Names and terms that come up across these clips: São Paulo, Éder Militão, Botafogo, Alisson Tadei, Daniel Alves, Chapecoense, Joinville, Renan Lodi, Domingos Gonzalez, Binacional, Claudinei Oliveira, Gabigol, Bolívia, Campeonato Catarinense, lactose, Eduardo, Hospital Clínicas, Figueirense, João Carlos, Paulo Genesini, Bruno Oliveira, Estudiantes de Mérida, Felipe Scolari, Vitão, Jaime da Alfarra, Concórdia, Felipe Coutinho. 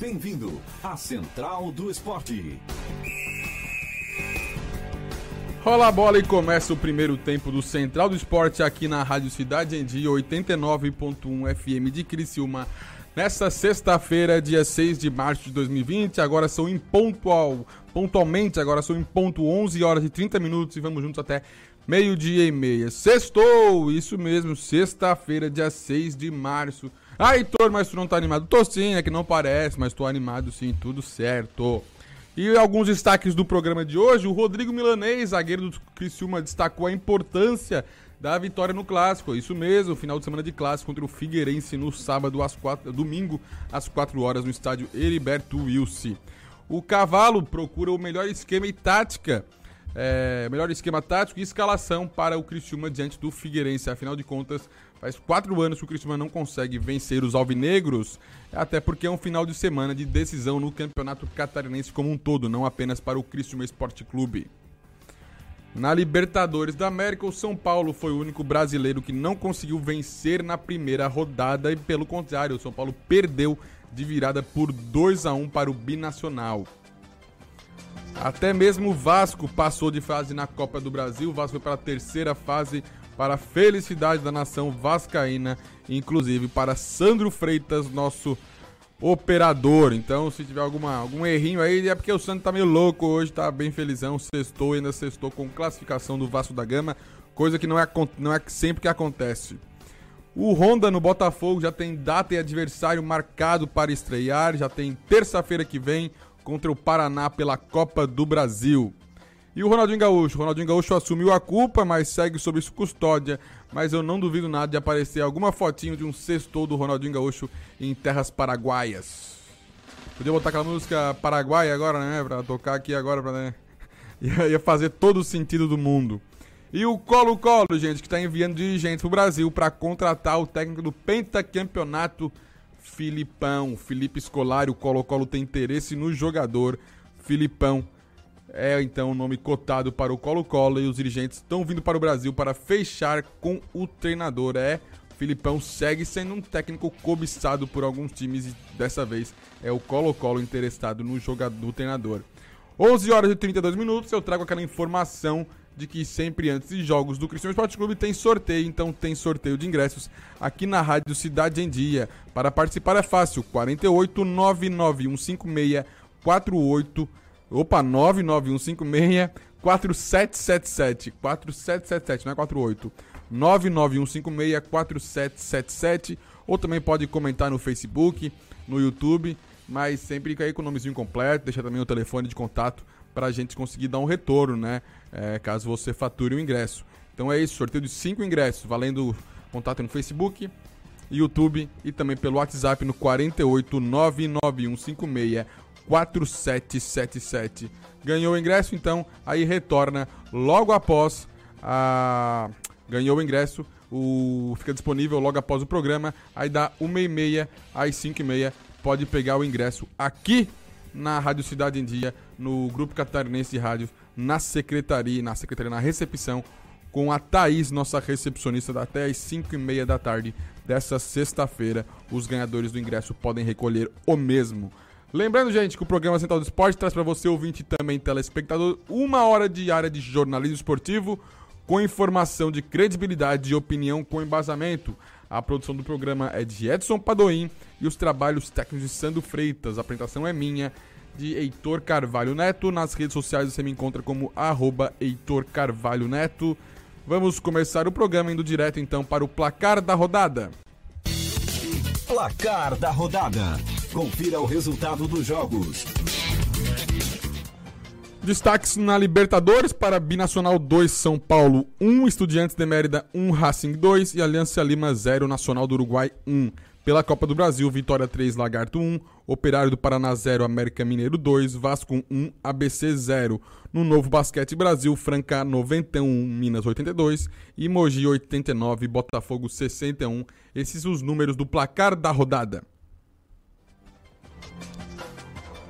Bem-vindo à Central do Esporte. Rola a bola e começa o primeiro tempo do Central do Esporte aqui na Rádio Cidade em Dia, 89.1 FM de Criciúma. Nesta sexta-feira, dia 6 de março de 2020, agora são em ponto 11 horas e 30 minutos e vamos juntos até meio-dia e meia. Sextou, isso mesmo, sexta-feira, dia 6 de março. Ah, Heitor, mas tu não tá animado? Tô sim, é que não parece, mas tô animado sim, tudo certo. E alguns destaques do programa de hoje, o Rodrigo Milanez, zagueiro do Criciúma, destacou a importância da vitória no Clássico. Isso mesmo, final de semana de Clássico contra o Figueirense no sábado, domingo, às 4 horas, no estádio Heriberto Wilson. O Cavalo procura o melhor esquema tático e escalação para o Criciúma diante do Figueirense. Afinal de contas, faz 4 anos que o Criciúma não consegue vencer os alvinegros, até porque é um final de semana de decisão no Campeonato Catarinense como um todo, não apenas para o Criciúma Esporte Clube. Na Libertadores da América, o São Paulo foi o único brasileiro que não conseguiu vencer na primeira rodada e, pelo contrário, o São Paulo perdeu de virada por 2-1 para o Binacional. Até mesmo o Vasco passou de fase na Copa do Brasil. O Vasco foi para a terceira fase, para a felicidade da nação vascaína, inclusive para Sandro Freitas, nosso operador. Então, se tiver algum errinho aí, é porque o Sandro tá meio louco hoje, tá bem felizão, sextou, ainda sextou com classificação do Vasco da Gama, coisa que não é sempre que acontece. O Honda no Botafogo já tem data e adversário marcado para estrear, já tem terça-feira que vem contra o Paraná pela Copa do Brasil. E o Ronaldinho Gaúcho? O Ronaldinho Gaúcho assumiu a culpa, mas segue sob custódia. Mas eu não duvido nada de aparecer alguma fotinho de um sextou do Ronaldinho Gaúcho em terras paraguaias. Podia botar aquela música paraguaia agora, né? Pra tocar aqui agora, né? Ia fazer todo o sentido do mundo. E o Colo Colo, gente, que tá enviando dirigentes pro Brasil pra contratar o técnico do pentacampeonato, Filipão. Felipe Scolari, o Colo Colo tem interesse no jogador Filipão. É, então, o nome cotado para o Colo-Colo e os dirigentes estão vindo para o Brasil para fechar com o treinador. Filipão segue sendo um técnico cobiçado por alguns times e dessa vez é o Colo-Colo interessado no jogador do treinador. 11 horas e 32 minutos, eu trago aquela informação de que sempre antes de jogos do Criciúma Esporte Clube tem sorteio, então tem sorteio de ingressos aqui na Rádio Cidade em Dia. Para participar é fácil, 99156 4777, não é 48. 991564777, ou também pode comentar no Facebook, no YouTube, mas sempre aí com o nomezinho completo, deixa também o telefone de contato pra gente conseguir dar um retorno, né? Caso você fature o ingresso. Então é isso, sorteio de 5 ingressos, valendo contato no Facebook, YouTube e também pelo WhatsApp no 48991564777. Ganhou o ingresso, então aí retorna logo após ganhou o ingresso, fica disponível logo após o programa, aí dá 1h30 às 5h30, pode pegar o ingresso aqui na Rádio Cidade em Dia, no Grupo Catarinense de Rádio, na recepção, com a Thaís, nossa recepcionista, até às 5h30 da tarde dessa sexta-feira. Os ganhadores do ingresso podem recolher o mesmo. Lembrando, gente, que o programa Central do Esporte traz para você, ouvinte e também telespectador, 1 hora diária de jornalismo esportivo com informação de credibilidade e opinião com embasamento. A produção do programa é de Edson Padoin e os trabalhos técnicos de Sandro Freitas. A apresentação é minha, de Heitor Carvalho Neto. Nas redes sociais você me encontra como @HeitorCarvalhoNeto. Vamos começar o programa indo direto, então, para o placar da rodada. Placar da rodada. Confira o resultado dos jogos. Destaques na Libertadores para Binacional 2, São Paulo 1, Estudiantes de Mérida 1, Racing 2 e Aliança Lima 0, Nacional do Uruguai 1. Pela Copa do Brasil, Vitória 3, Lagarto 1, Operário do Paraná 0, América Mineiro 2, Vasco 1, ABC 0. No Novo Basquete Brasil, Franca 91, Minas 82 e Mogi 89, Botafogo 61. Esses os números do placar da rodada.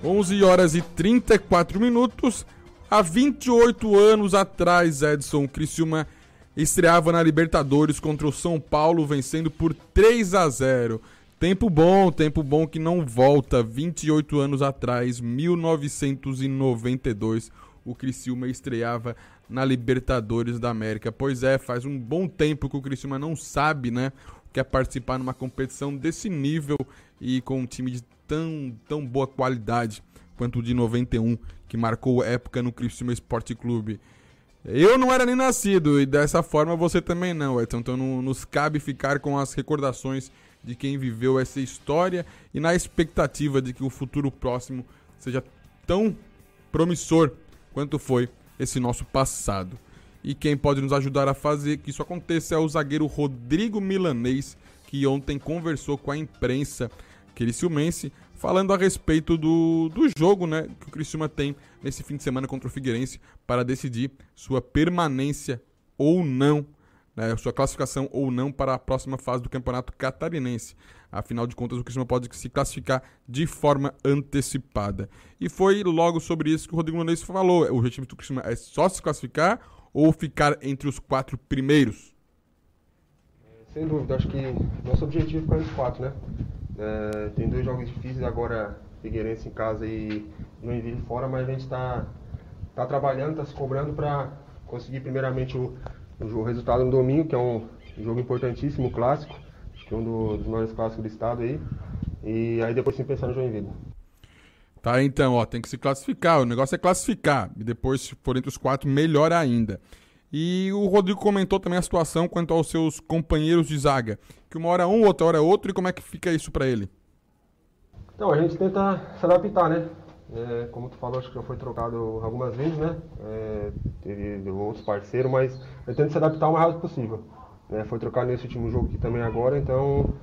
11 horas e 34 minutos, há 28 anos atrás, Edson, Criciúma estreava na Libertadores contra o São Paulo, vencendo por 3-0. Tempo bom que não volta. 28 anos atrás, 1992, o Criciúma estreava na Libertadores da América. Pois é, faz um bom tempo que o Criciúma não sabe, né, o que é participar numa competição desse nível e com um time de tão boa qualidade quanto o de 91, que marcou época no Criciúma Esporte Clube. Eu não era nem nascido e dessa forma você também não, Edson. Então nos cabe ficar com as recordações de quem viveu essa história e na expectativa de que o futuro próximo seja tão promissor quanto foi esse nosso passado. E quem pode nos ajudar a fazer que isso aconteça é o zagueiro Rodrigo Milanez, que ontem conversou com a imprensa criciumense, falando a respeito do jogo, né, que o Criciúma tem nesse fim de semana contra o Figueirense para decidir sua permanência ou não, né, sua classificação ou não para a próxima fase do Campeonato Catarinense. Afinal de contas, o Criciúma pode se classificar de forma antecipada. E foi logo sobre isso que o Rodrigo Nunes falou. O objetivo do Criciúma é só se classificar ou ficar entre os 4 primeiros? Sem dúvida, acho que nosso objetivo é ficar entre os 4, né? Tem 2 jogos difíceis agora, Figueirense em casa e Joinville fora, mas a gente está trabalhando, está se cobrando para conseguir primeiramente o resultado no domingo, que é um jogo importantíssimo, clássico, acho que é um dos maiores clássicos do estado aí, e aí depois sim pensar no Joinville. Tá, então, ó, tem que se classificar, o negócio é classificar, e depois se for entre os 4, melhor ainda. E o Rodrigo comentou também a situação quanto aos seus companheiros de zaga, que uma hora é um, outra hora é outro, e como é que fica isso para ele? Então, a gente tenta se adaptar, né? Como tu falou, acho que já foi trocado algumas vezes, né? Teve outros parceiros, mas eu tento se adaptar o mais rápido possível. Foi trocado nesse último jogo aqui também agora, então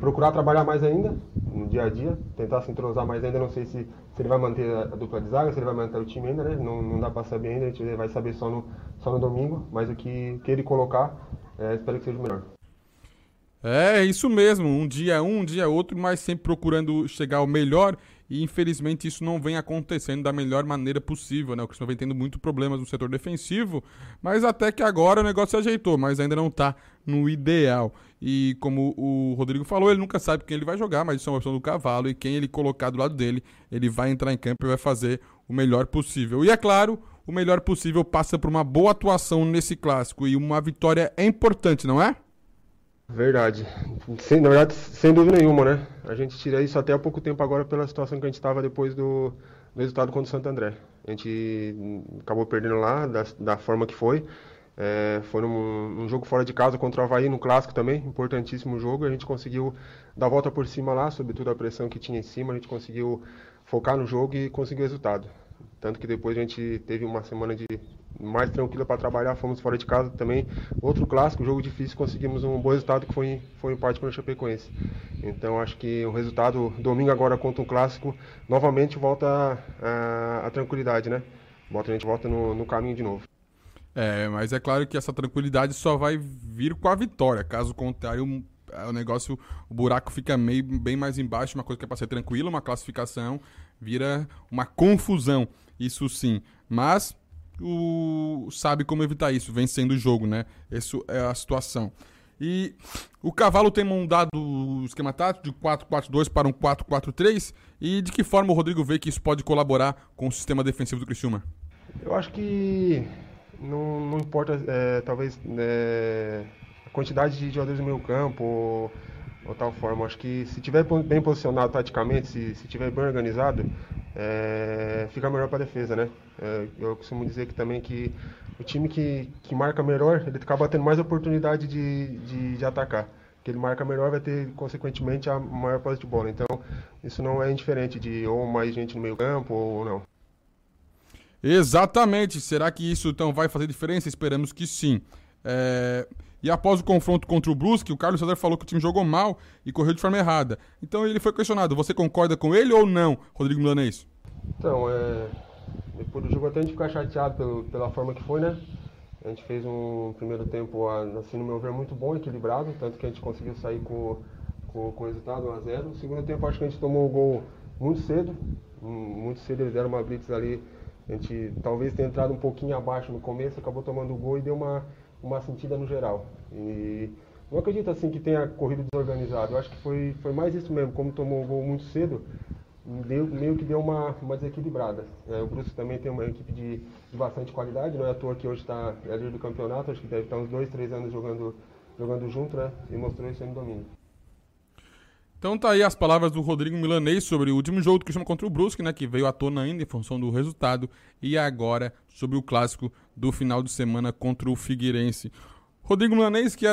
procurar trabalhar mais ainda no dia a dia, tentar se entrosar mais ainda, não sei se ele vai manter a dupla de zaga, se ele vai manter o time ainda, né? Não dá para saber ainda, a gente vai saber só no domingo, mas o que ele colocar, espero que seja o melhor. É, isso mesmo, um dia outro, mas sempre procurando chegar ao melhor e infelizmente isso não vem acontecendo da melhor maneira possível, né? O Cristiano vem tendo muitos problemas no setor defensivo, mas até que agora o negócio se ajeitou, mas ainda não está no ideal. E como o Rodrigo falou, ele nunca sabe quem ele vai jogar, mas isso é uma opção do Cavalo, e quem ele colocar do lado dele, ele vai entrar em campo e vai fazer o melhor possível. E é claro, o melhor possível passa por uma boa atuação nesse clássico, e uma vitória é importante, não é? Verdade. Na verdade, sem dúvida nenhuma, né? A gente tira isso até há pouco tempo agora pela situação que a gente estava depois do resultado contra o Santo André. A gente acabou perdendo lá, da forma que foi. Foi num jogo fora de casa contra o Avaí, no clássico também, importantíssimo jogo. A gente conseguiu dar a volta por cima lá, sobretudo a pressão que tinha em cima. A gente conseguiu focar no jogo e conseguiu o resultado. Tanto que depois a gente teve uma semana de mais tranquila para trabalhar, fomos fora de casa também. Outro clássico, jogo difícil, conseguimos um bom resultado que foi um empate para o Chapecoense. Então acho que o resultado domingo agora contra o clássico, novamente volta a tranquilidade, né? A gente volta no caminho de novo. Mas é claro que essa tranquilidade só vai vir com a vitória. Caso contrário, o negócio, o buraco fica bem mais embaixo, uma coisa que é para ser tranquila, uma classificação, vira uma confusão, isso sim. Mas sabe como evitar isso, vencendo o jogo, né? Isso é a situação. E o Cavalo tem montado o esquema tático de 4-4-2 para um 4-4-3, e de que forma o Rodrigo vê que isso pode colaborar com o sistema defensivo do Criciúma? Eu acho que não importa, talvez, a quantidade de jogadores no meio campo ou tal forma. Acho que se tiver bem posicionado taticamente, se tiver bem organizado, fica melhor para a defesa, né? Eu costumo dizer que também que o time que marca melhor, ele acaba tendo mais oportunidade de atacar. Que ele marca melhor vai ter, consequentemente, a maior posse de bola. Então, isso não é indiferente de ou mais gente no meio campo ou não. Exatamente. Será que isso, então, vai fazer diferença? Esperamos que sim. E após o confronto contra o Brusque, o Carlos César falou que o time jogou mal e correu de forma errada. Então ele foi questionado, você concorda com ele ou não, Rodrigo Milanez? Então, depois do jogo até a gente ficar chateado pela forma que foi, né? A gente fez um primeiro tempo, assim, no meu ver, muito bom, equilibrado, tanto que a gente conseguiu sair com o resultado 1-0. No segundo tempo acho que a gente tomou o gol muito cedo, eles deram uma blitz ali, a gente talvez tenha entrado um pouquinho abaixo no começo, acabou tomando o gol e deu uma sentida no geral, e Não acredito assim que tenha corrido desorganizado. Eu acho que foi mais isso mesmo. Como tomou o gol muito cedo, meio que deu uma desequilibrada. O Brusque também tem uma equipe de bastante qualidade. Não é à toa que hoje está líder do campeonato. Acho que deve estar uns 2, 3 anos jogando junto, né? E mostrou isso aí no domingo. Então tá aí as palavras do Rodrigo Milanez sobre o último jogo do Criciúma contra o Brusque, né? Que veio à tona ainda em função do resultado. E agora sobre o clássico do final de semana contra o Figueirense. Rodrigo Milanez, que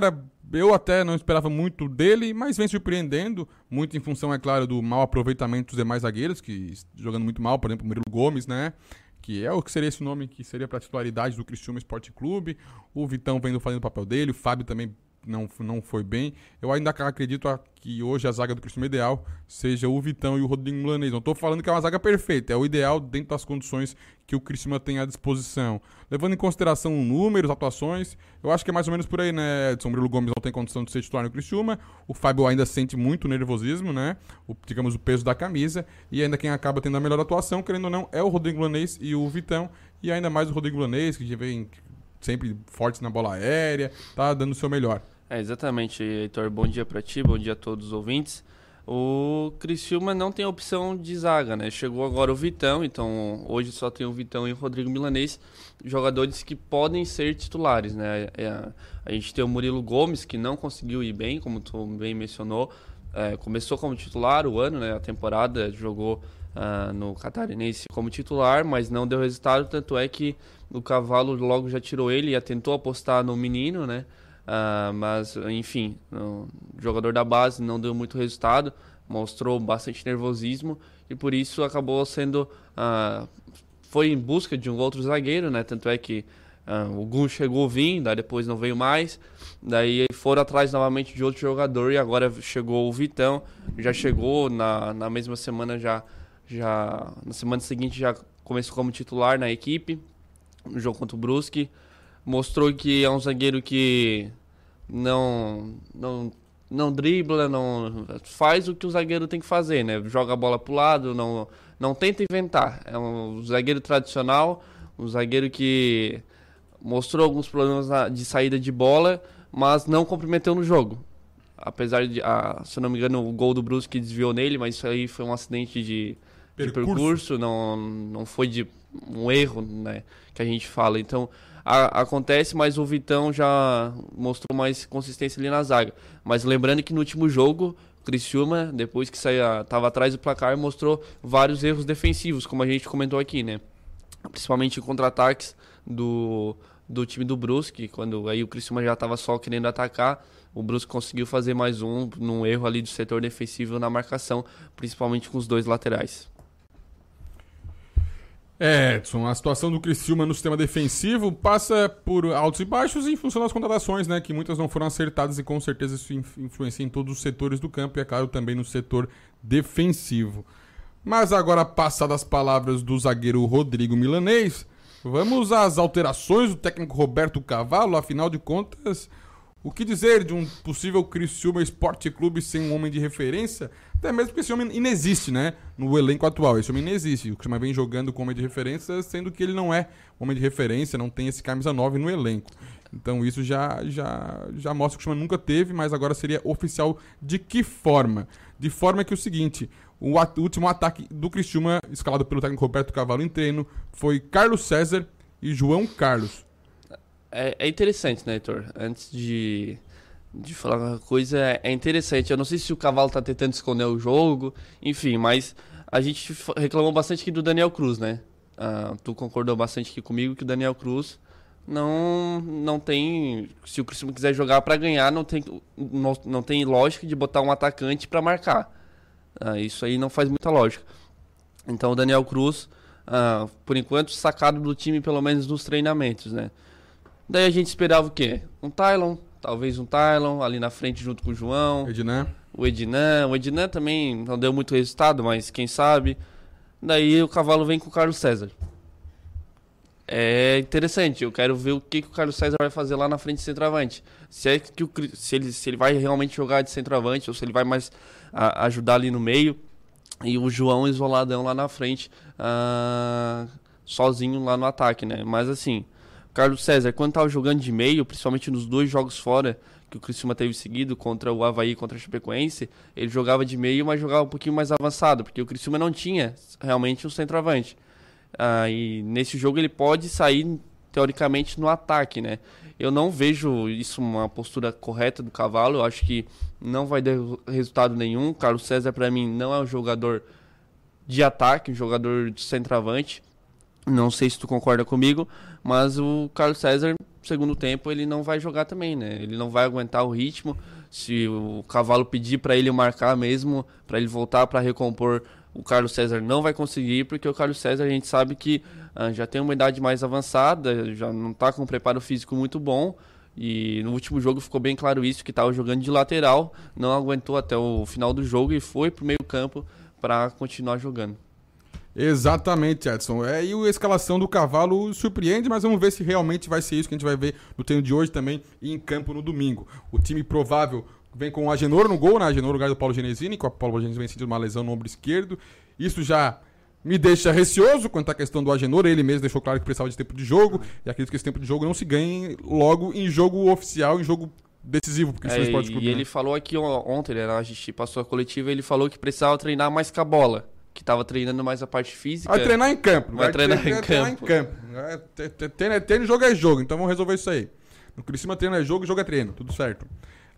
eu até não esperava muito dele, mas vem surpreendendo, muito em função, é claro, do mau aproveitamento dos demais zagueiros, que jogando muito mal, por exemplo, o Murilo Gomes, né? Que é o que seria esse nome que seria para a titularidade do Criciúma Esporte Clube. O Vitão vem fazendo o papel dele, o Fábio também não foi bem. Eu ainda acredito que hoje a zaga do Criciúma ideal seja o Vitão e o Rodrigo Milanez. Não estou falando que é uma zaga perfeita, é o ideal dentro das condições que o Criciúma tem à disposição. Levando em consideração números, atuações, eu acho que é mais ou menos por aí, né, Edson? Murilo Gomes não tem condição de ser titular no Criciúma, o Fábio ainda sente muito o nervosismo, né, digamos, o peso da camisa, e ainda quem acaba tendo a melhor atuação, querendo ou não, é o Rodrigo Milanez e o Vitão, e ainda mais o Rodrigo Milanez, que vem sempre forte na bola aérea, tá dando o seu melhor. Exatamente, Heitor. Bom dia pra ti, bom dia a todos os ouvintes. O Criciúma não tem opção de zaga, né? Chegou agora o Vitão, então hoje só tem o Vitão e o Rodrigo Milanez, jogadores que podem ser titulares, né? A gente tem o Murilo Gomes, que não conseguiu ir bem, como tu bem mencionou. Começou como titular o ano, né? A temporada jogou no Catarinense como titular, mas não deu resultado, tanto é que o Cavalo logo já tirou ele e tentou apostar no menino, né? Mas, enfim, o jogador da base não deu muito resultado, mostrou bastante nervosismo e por isso acabou sendo... foi em busca de um outro zagueiro, né? Tanto é que o Gun chegou a vir, daí depois não veio mais, daí foram atrás novamente de outro jogador e agora chegou o Vitão, já chegou na mesma semana, já na semana seguinte já começou como titular na equipe, no jogo contra o Brusque. Mostrou que é um zagueiro que não dribla, não faz o que o zagueiro tem que fazer, né? Joga a bola pro lado, não tenta inventar. É um zagueiro tradicional, um zagueiro que mostrou alguns problemas de saída de bola, mas não comprometeu no jogo. Apesar de, se eu não me engano, o gol do Brusque desviou nele, mas isso aí foi um acidente de percurso, não foi de um erro, né, que a gente fala. Então, acontece, mas o Vitão já mostrou mais consistência ali na zaga. Mas lembrando que no último jogo, o Criciúma, depois que estava atrás do placar, mostrou vários erros defensivos, como a gente comentou aqui, né? Principalmente em contra-ataques do time do Brusque, quando aí o Criciúma já estava só querendo atacar, o Brusque conseguiu fazer mais um num erro ali do setor defensivo na marcação, principalmente com os dois laterais. Edson, a situação do Criciúma no sistema defensivo passa por altos e baixos em função das contratações, né? Que muitas não foram acertadas e com certeza isso influencia em todos os setores do campo e, é claro, também no setor defensivo. Mas agora, passadas as palavras do zagueiro Rodrigo Milanez, vamos às alterações do técnico Roberto Cavalo. Afinal de contas, o que dizer de um possível Criciúma Esporte Clube sem um homem de referência? Até mesmo porque esse homem inexiste, né? No elenco atual, esse homem inexiste. O Criciúma vem jogando com homem de referência, sendo que ele não é homem de referência, não tem esse camisa 9 no elenco. Então isso já mostra que o Criciúma nunca teve, mas agora seria oficial de que forma? De forma que é o seguinte... O último ataque do Criciúma, escalado pelo técnico Roberto Cavalo em treino, foi Carlos César e João Carlos. É interessante, né, Heitor? Antes de falar uma coisa, é interessante. Eu não sei se o Cavalo tá tentando esconder o jogo, enfim, mas a gente reclamou bastante aqui do Daniel Cruz, né? Tu concordou bastante aqui comigo que o Daniel Cruz não tem... Se o Criciúma quiser jogar para ganhar, não tem lógica de botar um atacante para marcar. Isso aí não faz muita lógica. Então o Daniel Cruz, por enquanto, sacado do time, pelo menos nos treinamentos, né? Daí a gente esperava o quê? Talvez um Tylon, ali na frente junto com o João. O Ednan também não deu muito resultado, mas quem sabe. Daí o Cavalo vem com o Carlos César. É interessante, eu quero ver o que o Carlos César vai fazer lá na frente de centroavante. Se ele vai realmente jogar de centroavante ou se ele vai mais ajudar ali no meio. E o João isoladão lá na frente, sozinho lá no ataque, né? Mas assim, o Carlos César, quando estava jogando de meio, principalmente nos dois jogos fora que o Criciúma teve seguido contra o Avaí, contra a Chapecoense, ele jogava de meio, mas jogava um pouquinho mais avançado, porque o Criciúma não tinha realmente um centroavante. Ah, e nesse jogo ele pode sair, teoricamente, no ataque, né? Eu não vejo isso uma postura correta do Carvalho, eu acho que não vai dar resultado nenhum. Carlos César, para mim, não é um jogador de ataque, um jogador de centroavante. Não sei se tu concorda comigo, mas o Carlos César, segundo tempo, ele não vai jogar também, né? Ele não vai aguentar o ritmo. Se o Carvalho pedir para ele marcar mesmo, para ele voltar para recompor, o Carlos César não vai conseguir, porque o Carlos César a gente sabe que já tem uma idade mais avançada, já não está com um preparo físico muito bom, e no último jogo ficou bem claro isso, que estava jogando de lateral, não aguentou até o final do jogo e foi para o meio campo para continuar jogando. Exatamente, Edson. E a escalação do Carvalho surpreende, mas vamos ver se realmente vai ser isso que a gente vai ver no treino de hoje também e em campo no domingo. O time provável vem com o Agenor no gol, né? Agenor no lugar do Paulo Genesini, que o Paulo Genesini vem sentindo uma lesão no ombro esquerdo. Isso já me deixa receoso quanto à questão do Agenor. Ele mesmo deixou claro que precisava de tempo de jogo. E acredito que esse tempo de jogo não se ganhe logo em jogo oficial, em jogo decisivo. Porque isso pode descobrir. E ele falou aqui ontem, né? A gente passou a coletiva, ele falou que precisava treinar mais com a bola, que estava treinando mais a parte física. Vai treinar em campo. Vai treinar em campo. Treino jogo é jogo, então vamos resolver isso aí. No Criciúma treino é jogo, jogo é treino, tudo certo.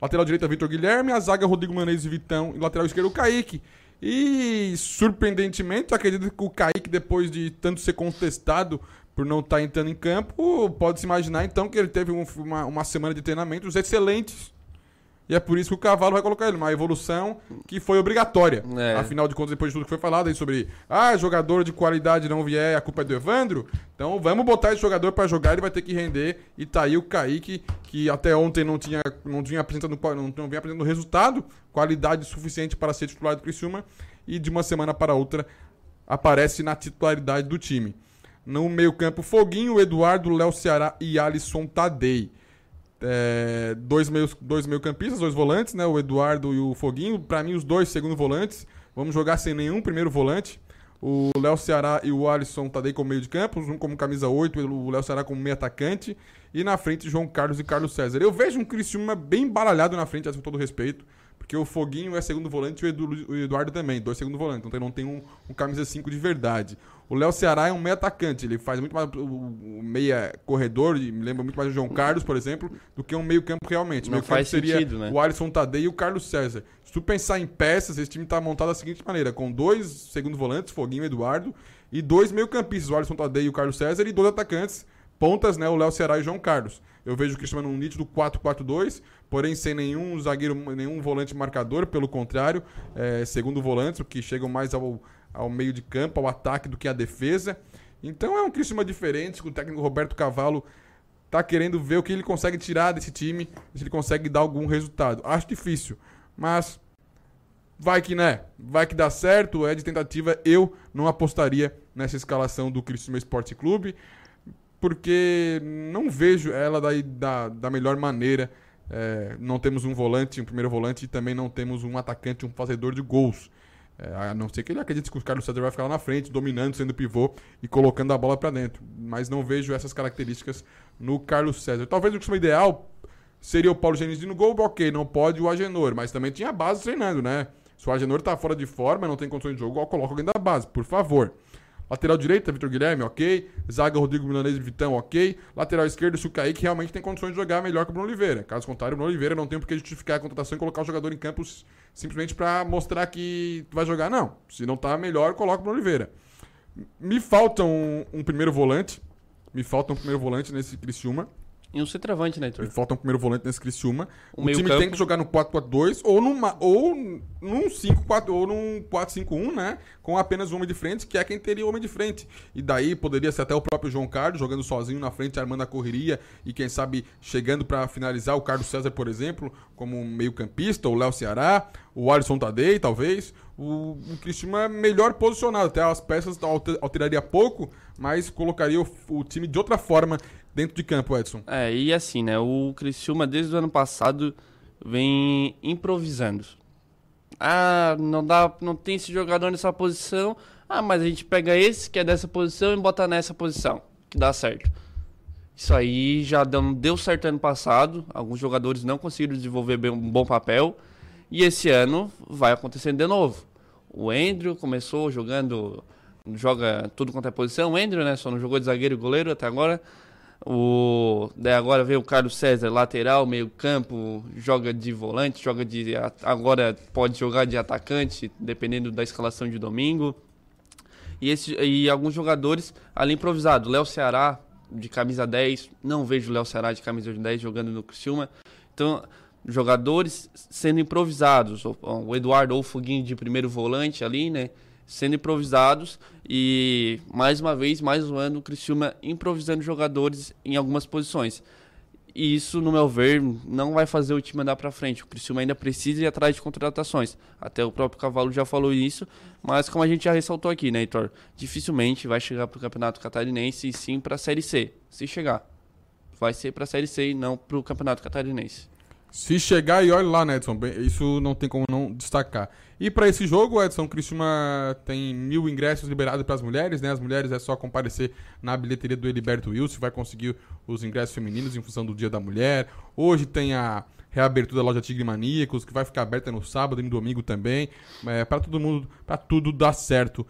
Lateral direito é Vitor Guilherme, a zaga Rodrigo Milanez e Vitão, e lateral esquerdo o Kaique. E, surpreendentemente, eu acredito que o Kaique, depois de tanto ser contestado por não estar entrando em campo, pode-se imaginar, então, que ele teve uma semana de treinamentos excelentes. E é por isso que o Carvalho vai colocar ele, uma evolução que foi obrigatória. É. Afinal de contas, depois de tudo que foi falado aí sobre jogador de qualidade não vier, a culpa é do Evandro. Então vamos botar esse jogador pra jogar, ele vai ter que render. E tá aí o Kaique, que até ontem não vinha apresentando resultado, qualidade suficiente para ser titular do Criciúma, e de uma semana para outra aparece na titularidade do time. No meio-campo, Foguinho, Eduardo, Léo Ceará e Alisson Tadei. Dois meio-campistas, dois volantes, né? O Eduardo e o Foguinho. Pra mim, os dois segundo volantes. Vamos jogar sem nenhum primeiro volante. O Léo Ceará e o Alisson Tadei como meio de campo, um como camisa 8, o Léo Ceará como meio atacante. E na frente, João Carlos e Carlos César. Eu vejo um Criciúma bem embaralhado na frente, com todo respeito, porque o Foguinho é segundo volante e o Eduardo também, dois segundo volantes. Então não tem um camisa 5 de verdade. O Léo Ceará é um meia atacante, ele faz muito mais o meia corredor, e me lembra muito mais do João Carlos, por exemplo, do que um meio campo realmente. Não meio faz campo seria sentido, né? O Alisson Tadei e o Carlos César. Se tu pensar em peças, esse time tá montado da seguinte maneira, com dois segundo volantes, Foguinho e Eduardo, e dois meio campistas, o Alisson Tadei e o Carlos César, e dois atacantes, pontas, né, o Léo Ceará e o João Carlos. Eu vejo o Cristiano num nítido 4-4-2, porém sem nenhum zagueiro, nenhum volante marcador, pelo contrário, segundo volantes, que chegam mais ao meio de campo, ao ataque do que à defesa. Então é um Criciúma diferente, que o técnico Roberto Carvalho tá querendo ver o que ele consegue tirar desse time, se ele consegue dar algum resultado. Acho difícil, mas vai que, né? Vai que dá certo, é de tentativa. Eu não apostaria nessa escalação do Criciúma Esporte Clube, porque não vejo ela da melhor maneira. Não temos um volante, um primeiro volante, e também não temos um atacante, um fazedor de gols. A não ser que ele acredite que o Carlos César vai ficar lá na frente, dominando, sendo pivô e colocando a bola pra dentro. Mas não vejo essas características no Carlos César. Talvez o ideal seria o Paulo Genesini no gol, ok, não pode o Agenor, mas também tinha a base treinando, né? Se o Agenor tá fora de forma, não tem condições de jogo, coloca alguém da base, por favor. Lateral direita, Vitor Guilherme, ok. Zaga, Rodrigo Milanez e Vitão, ok. Lateral esquerdo, se o Kaique realmente tem condições de jogar melhor que o Bruno Oliveira. Caso contrário, o Bruno Oliveira não tem por que justificar a contratação e colocar o jogador em campo simplesmente para mostrar que vai jogar, não. Se não tá melhor, coloca o Bruno Oliveira. Me falta um primeiro volante. Me falta um primeiro volante nesse Criciúma. E um centroavante, né, Heitor? Me falta um primeiro volante nesse Criciúma. O time tem que jogar no 4-4-2 ou num 4-5-1, né? Com apenas um homem de frente, que é quem teria o homem de frente. E daí poderia ser até o próprio João Carlos jogando sozinho na frente, armando a correria e, quem sabe, chegando para finalizar o Carlos César, por exemplo, como meio-campista, o Léo Ceará, o Alisson Tadei, talvez. O Criciúma é melhor posicionado, até as peças alteraria pouco, mas colocaria o time de outra forma dentro de campo, Edson. E assim, né, o Criciúma desde o ano passado vem improvisando. Não tem esse jogador nessa posição, mas a gente pega esse que é dessa posição e bota nessa posição, que dá certo. Isso aí já deu certo ano passado, alguns jogadores não conseguiram desenvolver bem, um bom papel, e esse ano vai acontecendo de novo. O Andrew começou joga tudo quanto é posição, o Andrew, né, só não jogou de zagueiro e goleiro até agora. Daí agora veio o Carlos César, lateral, meio campo, joga de volante, agora pode jogar de atacante, dependendo da escalação de domingo. E alguns jogadores ali improvisado, Léo Ceará de camisa 10, não vejo o Léo Ceará de camisa 10 jogando no Criciúma. Então, jogadores sendo improvisados, o Eduardo ou o Foguinho de primeiro volante ali, né? Sendo improvisados, e mais uma vez, mais um ano, o Criciúma improvisando jogadores em algumas posições. E isso, no meu ver, não vai fazer o time andar para frente. O Criciúma ainda precisa ir atrás de contratações. Até o próprio Cavalo já falou isso, mas como a gente já ressaltou aqui, né, Heitor? Dificilmente vai chegar para o Campeonato Catarinense, e sim para a Série C. Se chegar, vai ser para a Série C e não para o Campeonato Catarinense. Se chegar, e olha lá, né, Edson, isso não tem como não destacar. E para esse jogo, Edson, o Criciúma tem 1.000 ingressos liberados para as mulheres, né? As mulheres é só comparecer na bilheteria do Heriberto Wilson, vai conseguir os ingressos femininos em função do Dia da Mulher. Hoje tem a reabertura da loja Tigre Maníacos, que vai ficar aberta no sábado e no domingo também. Para todo mundo, para tudo dar certo,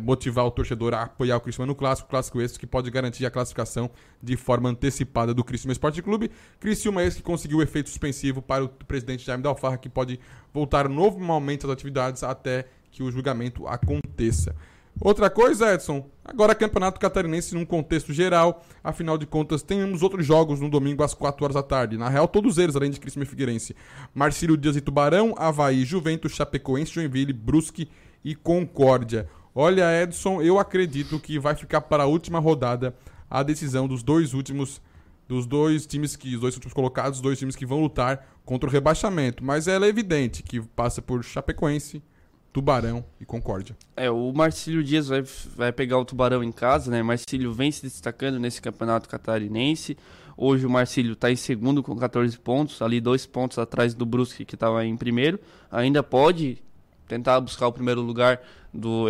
motivar o torcedor a apoiar o Criciúma no clássico esse que pode garantir a classificação de forma antecipada do Criciúma Esporte Clube. Criciúma esse que conseguiu o efeito suspensivo para o presidente Jaime da Alfarra, que pode voltar normalmente às atividades até que o julgamento aconteça. Outra coisa, Edson, agora Campeonato Catarinense num contexto geral, afinal de contas, temos outros jogos no domingo às 4 horas da tarde, na real todos eles, além de Criciúma e Figueirense. Marcílio Dias e Tubarão, Avaí, Juventus, Chapecoense, Joinville, Brusque e Concórdia. Olha, Edson, eu acredito que vai ficar para a última rodada a decisão dos dois últimos colocados, os dois times que vão lutar contra o rebaixamento, mas ela é evidente que passa por Chapecoense, Tubarão e Concórdia. O Marcílio Dias vai pegar o Tubarão em casa, né? Marcílio vem se destacando nesse Campeonato Catarinense. Hoje o Marcílio está em segundo com 14 pontos, ali 2 pontos atrás do Brusque, que estava em primeiro. Ainda pode tentar buscar o primeiro lugar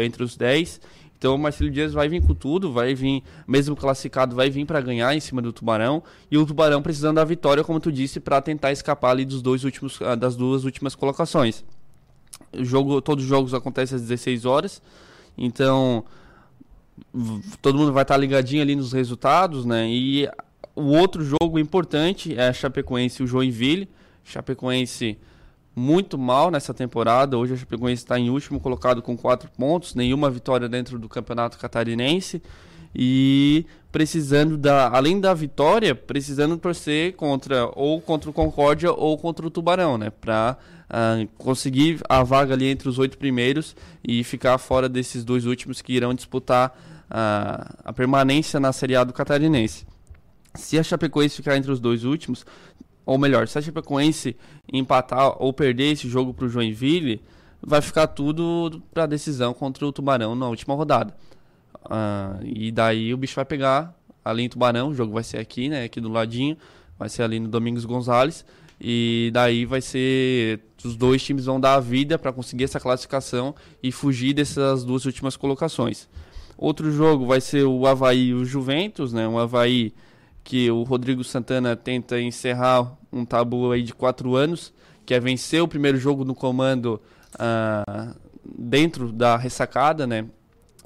entre os 10. Então o Marcílio Dias vai vir com tudo, vai vir, mesmo classificado, vai vir para ganhar em cima do Tubarão. E o Tubarão precisando da vitória, como tu disse, para tentar escapar ali das duas últimas colocações. Todos os jogos acontecem às 16 horas, então todo mundo vai estar ligadinho ali nos resultados, né? E o outro jogo importante é a Chapecoense e o Joinville. Chapecoense muito mal nessa temporada, hoje a Chapecoense está em último colocado com 4 pontos, nenhuma vitória dentro do Campeonato Catarinense, e precisando além da vitória, precisando torcer contra o Concórdia ou contra o Tubarão, né, para conseguir a vaga ali entre os 8 primeiros e ficar fora desses dois últimos que irão disputar a permanência na Série A do Catarinense. Se a Chapecoense ficar entre os dois últimos, ou melhor, se a Chapecoense empatar ou perder esse jogo para o Joinville, vai ficar tudo para a decisão contra o Tubarão na última rodada. E daí o bicho vai pegar ali em Tubarão, o jogo vai ser aqui, né, aqui do ladinho, vai ser ali no Domingos Gonzalez, e daí vai ser, os dois times vão dar a vida para conseguir essa classificação e fugir dessas duas últimas colocações. Outro jogo vai ser o Avaí e o Juventus, né, o Avaí que o Rodrigo Santana tenta encerrar um tabu aí de 4 anos, que é vencer o primeiro jogo no comando dentro da ressacada, né.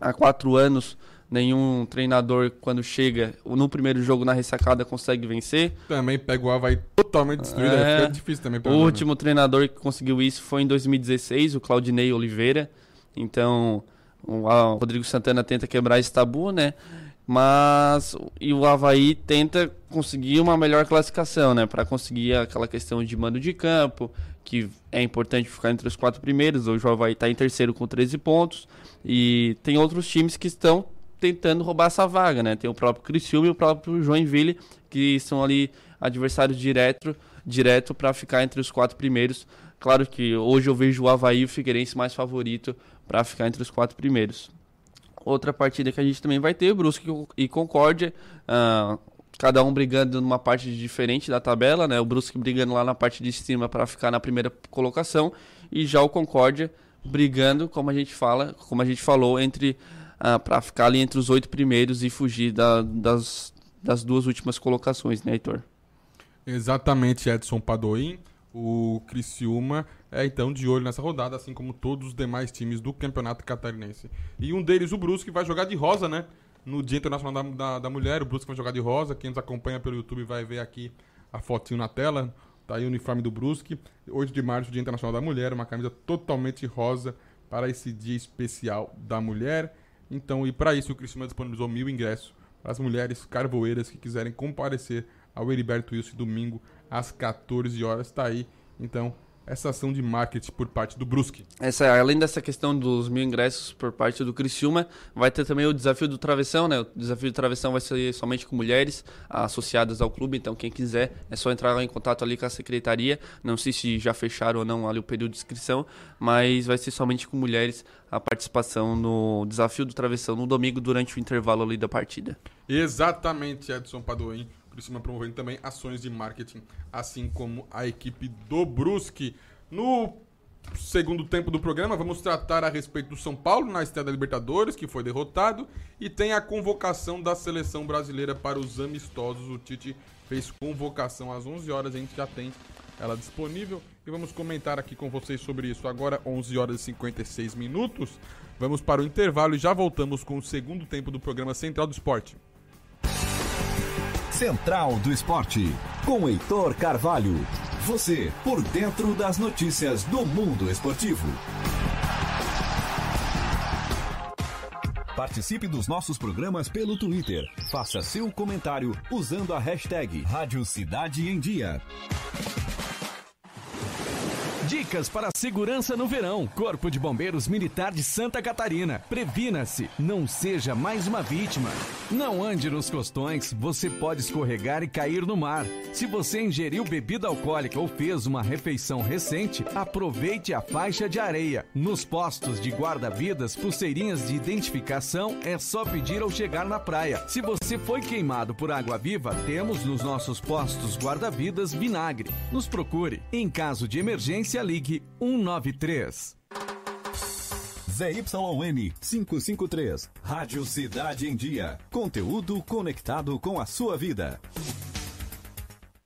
Há 4 anos, nenhum treinador, quando chega no primeiro jogo na ressacada, consegue vencer. Também pega o Avaí totalmente destruído, fica difícil também. O último treinador que conseguiu isso foi em 2016, o Claudinei Oliveira. Então, o Rodrigo Santana tenta quebrar esse tabu, né? E o Avaí tenta conseguir uma melhor classificação, né? Para conseguir aquela questão de mando de campo, que é importante ficar entre os 4 primeiros. Hoje o Avaí está em terceiro com 13 pontos. E tem outros times que estão tentando roubar essa vaga, né? Tem o próprio Criciúma e o próprio Joinville, que são ali adversários direto para ficar entre os 4 primeiros. Claro que hoje eu vejo o Avaí e o Figueirense mais favorito para ficar entre os 4 primeiros. Outra partida que a gente também vai ter, Brusque e Concórdia, cada um brigando numa parte diferente da tabela, né? O Brusque brigando lá na parte de cima para ficar na primeira colocação, e já o Concórdia brigando, como a gente falou, para ficar ali entre os 8 primeiros e fugir das duas últimas colocações, né, Heitor? Exatamente, Edson Padoin. O Criciúma é então de olho nessa rodada, assim como todos os demais times do Campeonato Catarinense. E um deles, o Brusque, vai jogar de rosa, né? No Dia Internacional da Mulher, o Brusque vai jogar de rosa. Quem nos acompanha pelo YouTube vai ver aqui a fotinho na tela. Tá aí o uniforme do Brusque. 8 de março, Dia Internacional da Mulher. Uma camisa totalmente rosa para esse dia especial da mulher. Então, e para isso, o Criciúma disponibilizou 1.000 ingressos para as mulheres carvoeiras que quiserem comparecer ao Heriberto Wilson domingo às 14 horas, está aí, então, essa ação de marketing por parte do Brusque. Além dessa questão dos 1.000 ingressos por parte do Criciúma, vai ter também o desafio do travessão, né? O desafio do travessão vai ser somente com mulheres associadas ao clube, então quem quiser é só entrar em contato ali com a secretaria, não sei se já fecharam ou não ali o período de inscrição, mas vai ser somente com mulheres a participação no desafio do travessão no domingo durante o intervalo ali da partida. Exatamente, Edson Padoin. Criciúma promovendo também ações de marketing, assim como a equipe do Brusque. No segundo tempo do programa, vamos tratar a respeito do São Paulo na estreia da Libertadores, que foi derrotado, e tem a convocação da seleção brasileira para os amistosos. O Tite fez convocação às 11 horas, a gente já tem ela disponível, e vamos comentar aqui com vocês sobre isso. Agora, 11 horas e 56 minutos, vamos para o intervalo e já voltamos com o segundo tempo do programa Central do Esporte. Central do Esporte, com Heitor Carvalho. Você, por dentro das notícias do mundo esportivo. Participe dos nossos programas pelo Twitter. Faça seu comentário usando a hashtag Rádio Cidade em Dia. Dicas para segurança no verão. Corpo de Bombeiros Militar de Santa Catarina. Previna-se, não seja mais uma vítima. Não ande nos costões, você pode escorregar e cair no mar. Se você ingeriu bebida alcoólica ou fez uma refeição recente, aproveite a faixa de areia. Nos postos de guarda-vidas, pulseirinhas de identificação é só pedir ao chegar na praia. Se você foi queimado por água viva, temos nos nossos postos guarda-vidas vinagre. Nos procure. Em caso de emergência, ligue 193. ZYN 553. Rádio Cidade em Dia. Conteúdo conectado com a sua vida.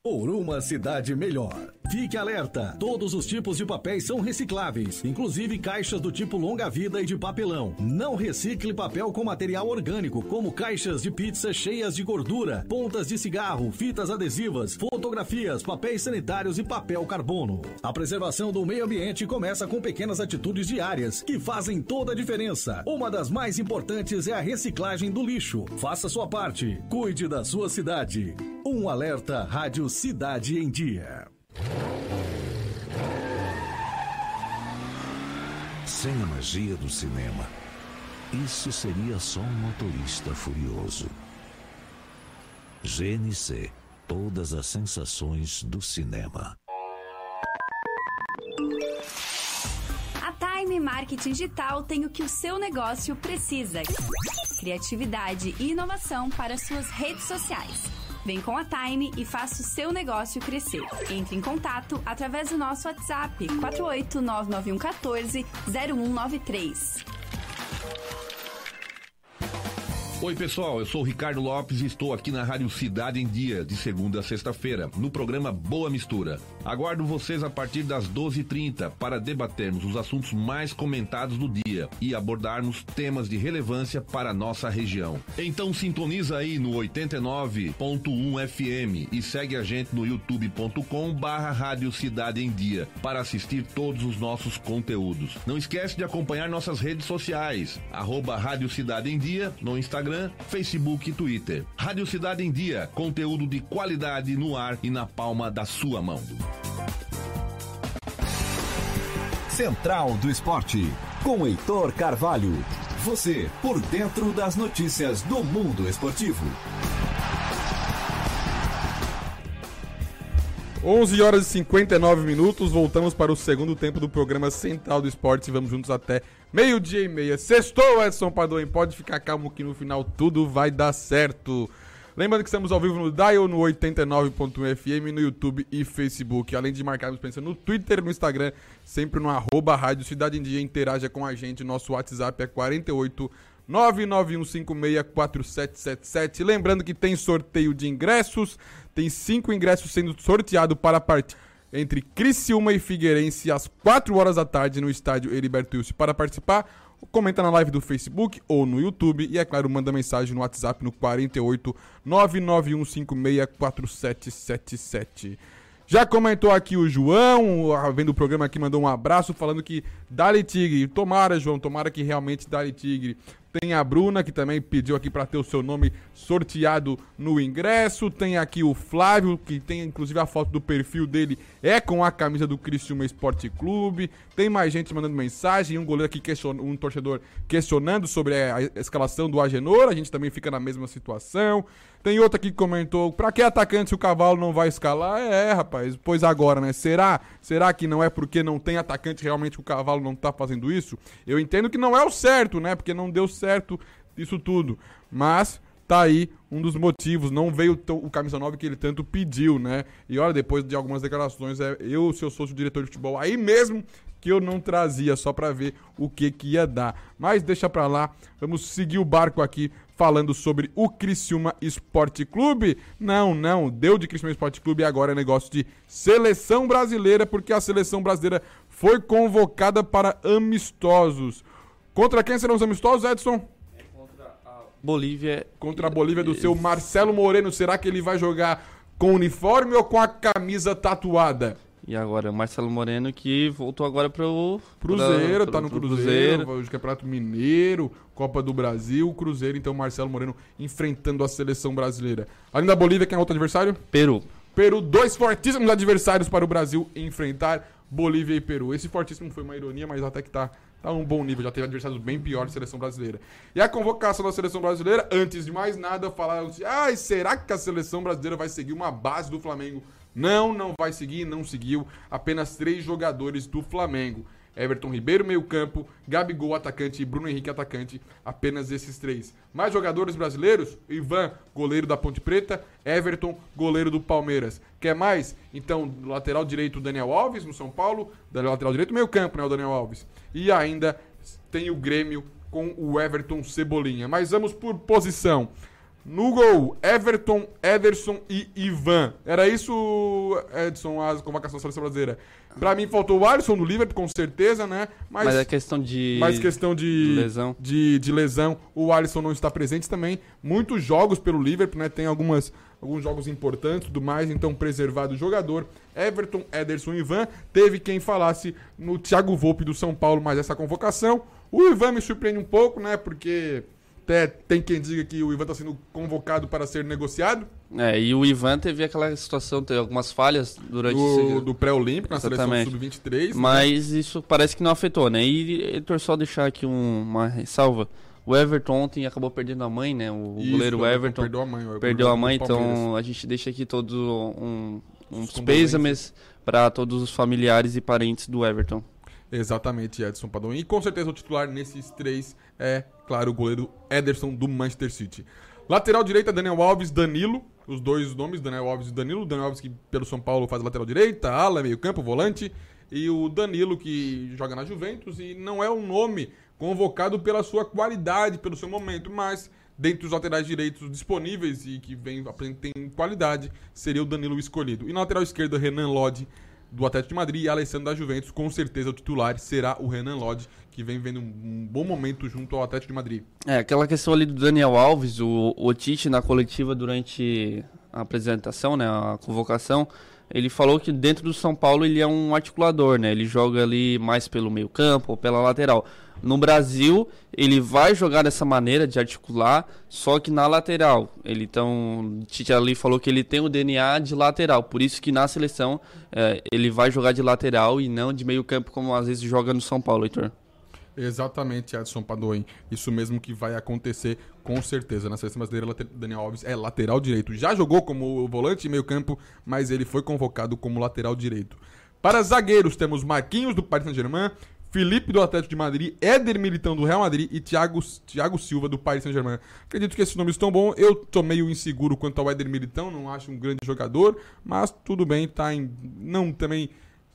Por uma cidade melhor. Fique alerta! Todos os tipos de papéis são recicláveis, inclusive caixas do tipo longa-vida e de papelão. Não recicle papel com material orgânico, como caixas de pizza cheias de gordura, pontas de cigarro, fitas adesivas, fotografias, papéis sanitários e papel carbono. A preservação do meio ambiente começa com pequenas atitudes diárias, que fazem toda a diferença. Uma das mais importantes é a reciclagem do lixo. Faça sua parte. Cuide da sua cidade. Um alerta Rádio Cidade em Dia. Sem a magia do cinema, isso seria só um motorista furioso. GNC, todas as sensações do cinema. A Time Marketing Digital tem o que o seu negócio precisa: criatividade e inovação para suas redes sociais. Vem com a Time e faça o seu negócio crescer. Entre em contato através do nosso WhatsApp 48991140193. Oi pessoal, eu sou o Ricardo Lopes e estou aqui na Rádio Cidade em Dia, de segunda a sexta-feira, no programa Boa Mistura. Aguardo vocês a partir das 12h30 para debatermos os assuntos mais comentados do dia e abordarmos temas de relevância para a nossa região. Então sintoniza aí no 89.1 FM e segue a gente no youtube.com/Rádio Cidade em Dia para assistir todos os nossos conteúdos. Não esquece de acompanhar nossas redes sociais, @Rádio Cidade em Dia no Instagram, Facebook e Twitter. Rádio Cidade em Dia, conteúdo de qualidade no ar e na palma da sua mão. Central do Esporte, com Heitor Carvalho. Você, por dentro das notícias do mundo esportivo. 11 horas e 59 minutos, voltamos para o segundo tempo do programa Central do Esporte e vamos juntos até meio-dia e meia. Sextou, Edson Padoin, pode ficar calmo que no final tudo vai dar certo. Lembrando que estamos ao vivo no Dial, no 89.1 FM, no YouTube e Facebook. Além de marcarmos presença no Twitter, no Instagram, sempre no @Rádio Cidade em Dia. Interaja com a gente, nosso WhatsApp é 48 991564777. Lembrando que tem sorteio de ingressos, tem 5 ingressos sendo sorteado para a partida entre Criciúma e Figueirense às 4 horas da tarde no estádio Heriberto Wilson. Para participar, comenta na live do Facebook ou no YouTube e, é claro, manda mensagem no WhatsApp no 48991564777. Já comentou aqui o João, vendo o programa aqui, mandou um abraço falando que Dali Tigre, tomara, João, tomara que realmente Dali Tigre. Tem a Bruna, que também pediu aqui para ter o seu nome sorteado no ingresso. Tem aqui o Flávio, que tem inclusive a foto do perfil dele, é com a camisa do Criciúma Esporte Clube. Tem mais gente mandando mensagem, um goleiro aqui, um torcedor questionando sobre a escalação do Agenor. A gente também fica na mesma situação. Tem outro aqui que comentou, pra que atacante se o Cavalo não vai escalar? É, rapaz, pois agora, né? Será que não é porque não tem atacante realmente que o Cavalo não tá fazendo isso? Eu entendo que não é o certo, né? Porque não deu certo isso tudo, mas tá aí um dos motivos, não veio o camisa 9 que ele tanto pediu, né? E olha, depois de algumas declarações, se eu fosse o diretor de futebol, aí mesmo que eu não trazia, só pra ver o que ia dar. Mas deixa pra lá, vamos seguir o barco aqui, falando sobre o Criciúma Esporte Clube. Não, deu de Criciúma Esporte Clube e agora é negócio de seleção brasileira, porque a seleção brasileira foi convocada para amistosos. Contra quem serão os amistosos, Edson? É contra a Bolívia. Contra a Bolívia do seu Marcelo Moreno. Será que ele vai jogar com uniforme ou com a camisa tatuada? E agora, Marcelo Moreno, que voltou agora para o Cruzeiro, tá no Cruzeiro, o Campeonato Mineiro, Copa do Brasil, Cruzeiro. Então, Marcelo Moreno enfrentando a seleção brasileira. Além da Bolívia, quem é outro adversário? Peru, 2 fortíssimos adversários para o Brasil enfrentar, Bolívia e Peru. Esse fortíssimo foi uma ironia, mas até que tá... a um bom nível, já teve adversários bem piores da seleção brasileira. E a convocação da seleção brasileira, antes de mais nada, falaram assim, será que a seleção brasileira vai seguir uma base do Flamengo? Não vai seguir, não seguiu, apenas 3 jogadores do Flamengo. Everton Ribeiro, meio campo, Gabigol, atacante, e Bruno Henrique, atacante, apenas esses 3. Mais jogadores brasileiros, Ivan, goleiro da Ponte Preta, Everton, goleiro do Palmeiras. Quer mais? Então, lateral direito, Daniel Alves, no São Paulo, lateral direito, meio campo, né, o Daniel Alves. E ainda tem o Grêmio com o Everton Cebolinha. Mas vamos por posição. No gol, Everton, Ederson e Ivan. Era isso, Edson, a convocação da seleção brasileira. Pra mim faltou o Alisson do Liverpool, com certeza, né? Mas é questão de... Mas questão de lesão. De lesão, o Alisson não está presente também. Muitos jogos pelo Liverpool, né? Tem alguns jogos importantes e tudo mais, então preservado o jogador. Everton, Ederson e Ivan. Teve quem falasse no Thiago Volpi do São Paulo, mas essa convocação. O Ivan me surpreende um pouco, né? Porque... até tem quem diga que o Ivan está sendo convocado para ser negociado. É, e o Ivan teve aquela situação, teve algumas falhas durante do pré-olímpico, na seleção sub-23. Mas isso parece que não afetou, né? E Heitor, só deixar aqui uma ressalva. O Everton ontem acabou perdendo a mãe, né? O goleiro Everton perdeu a mãe, então a gente deixa aqui todos uns pêsames para todos os familiares e parentes do Everton. Exatamente, Edson Padoin. E com certeza o titular nesses 3 é, claro, o goleiro Ederson do Manchester City. Lateral direita, Daniel Alves, Danilo. Os dois nomes, Daniel Alves e Danilo. Daniel Alves que pelo São Paulo faz lateral direita, ala, meio campo, volante. E o Danilo que joga na Juventus e não é um nome convocado pela sua qualidade, pelo seu momento, mas... dentre os laterais direitos disponíveis e que tem qualidade, seria o Danilo escolhido. E na lateral esquerda, Renan Lodi, do Atlético de Madrid, e Alessandro da Juventus. Com certeza o titular será o Renan Lodi, que vem vendo um bom momento junto ao Atlético de Madrid. É, aquela questão ali do Daniel Alves, o Tite na coletiva durante a apresentação, né, a convocação, ele falou que dentro do São Paulo ele é um articulador, né, ele joga ali mais pelo meio campo ou pela lateral. No Brasil, ele vai jogar dessa maneira de articular, só que na lateral. Então, Tite ali falou que ele tem o DNA de lateral, por isso que na seleção ele vai jogar de lateral e não de meio campo, como às vezes joga no São Paulo, Heitor. Exatamente, Edson Padoin. Isso mesmo que vai acontecer com certeza. Na seleção brasileira, Daniel Alves é lateral direito. Já jogou como volante e meio campo, mas ele foi convocado como lateral direito. Para zagueiros, temos Marquinhos do Paris Saint-Germain, Felipe do Atlético de Madrid, Éder Militão do Real Madrid e Thiago Silva do Paris Saint-Germain. Acredito que esses nomes estão bons. Eu tô meio inseguro quanto ao Éder Militão, não acho um grande jogador, mas tudo bem, tá em... não também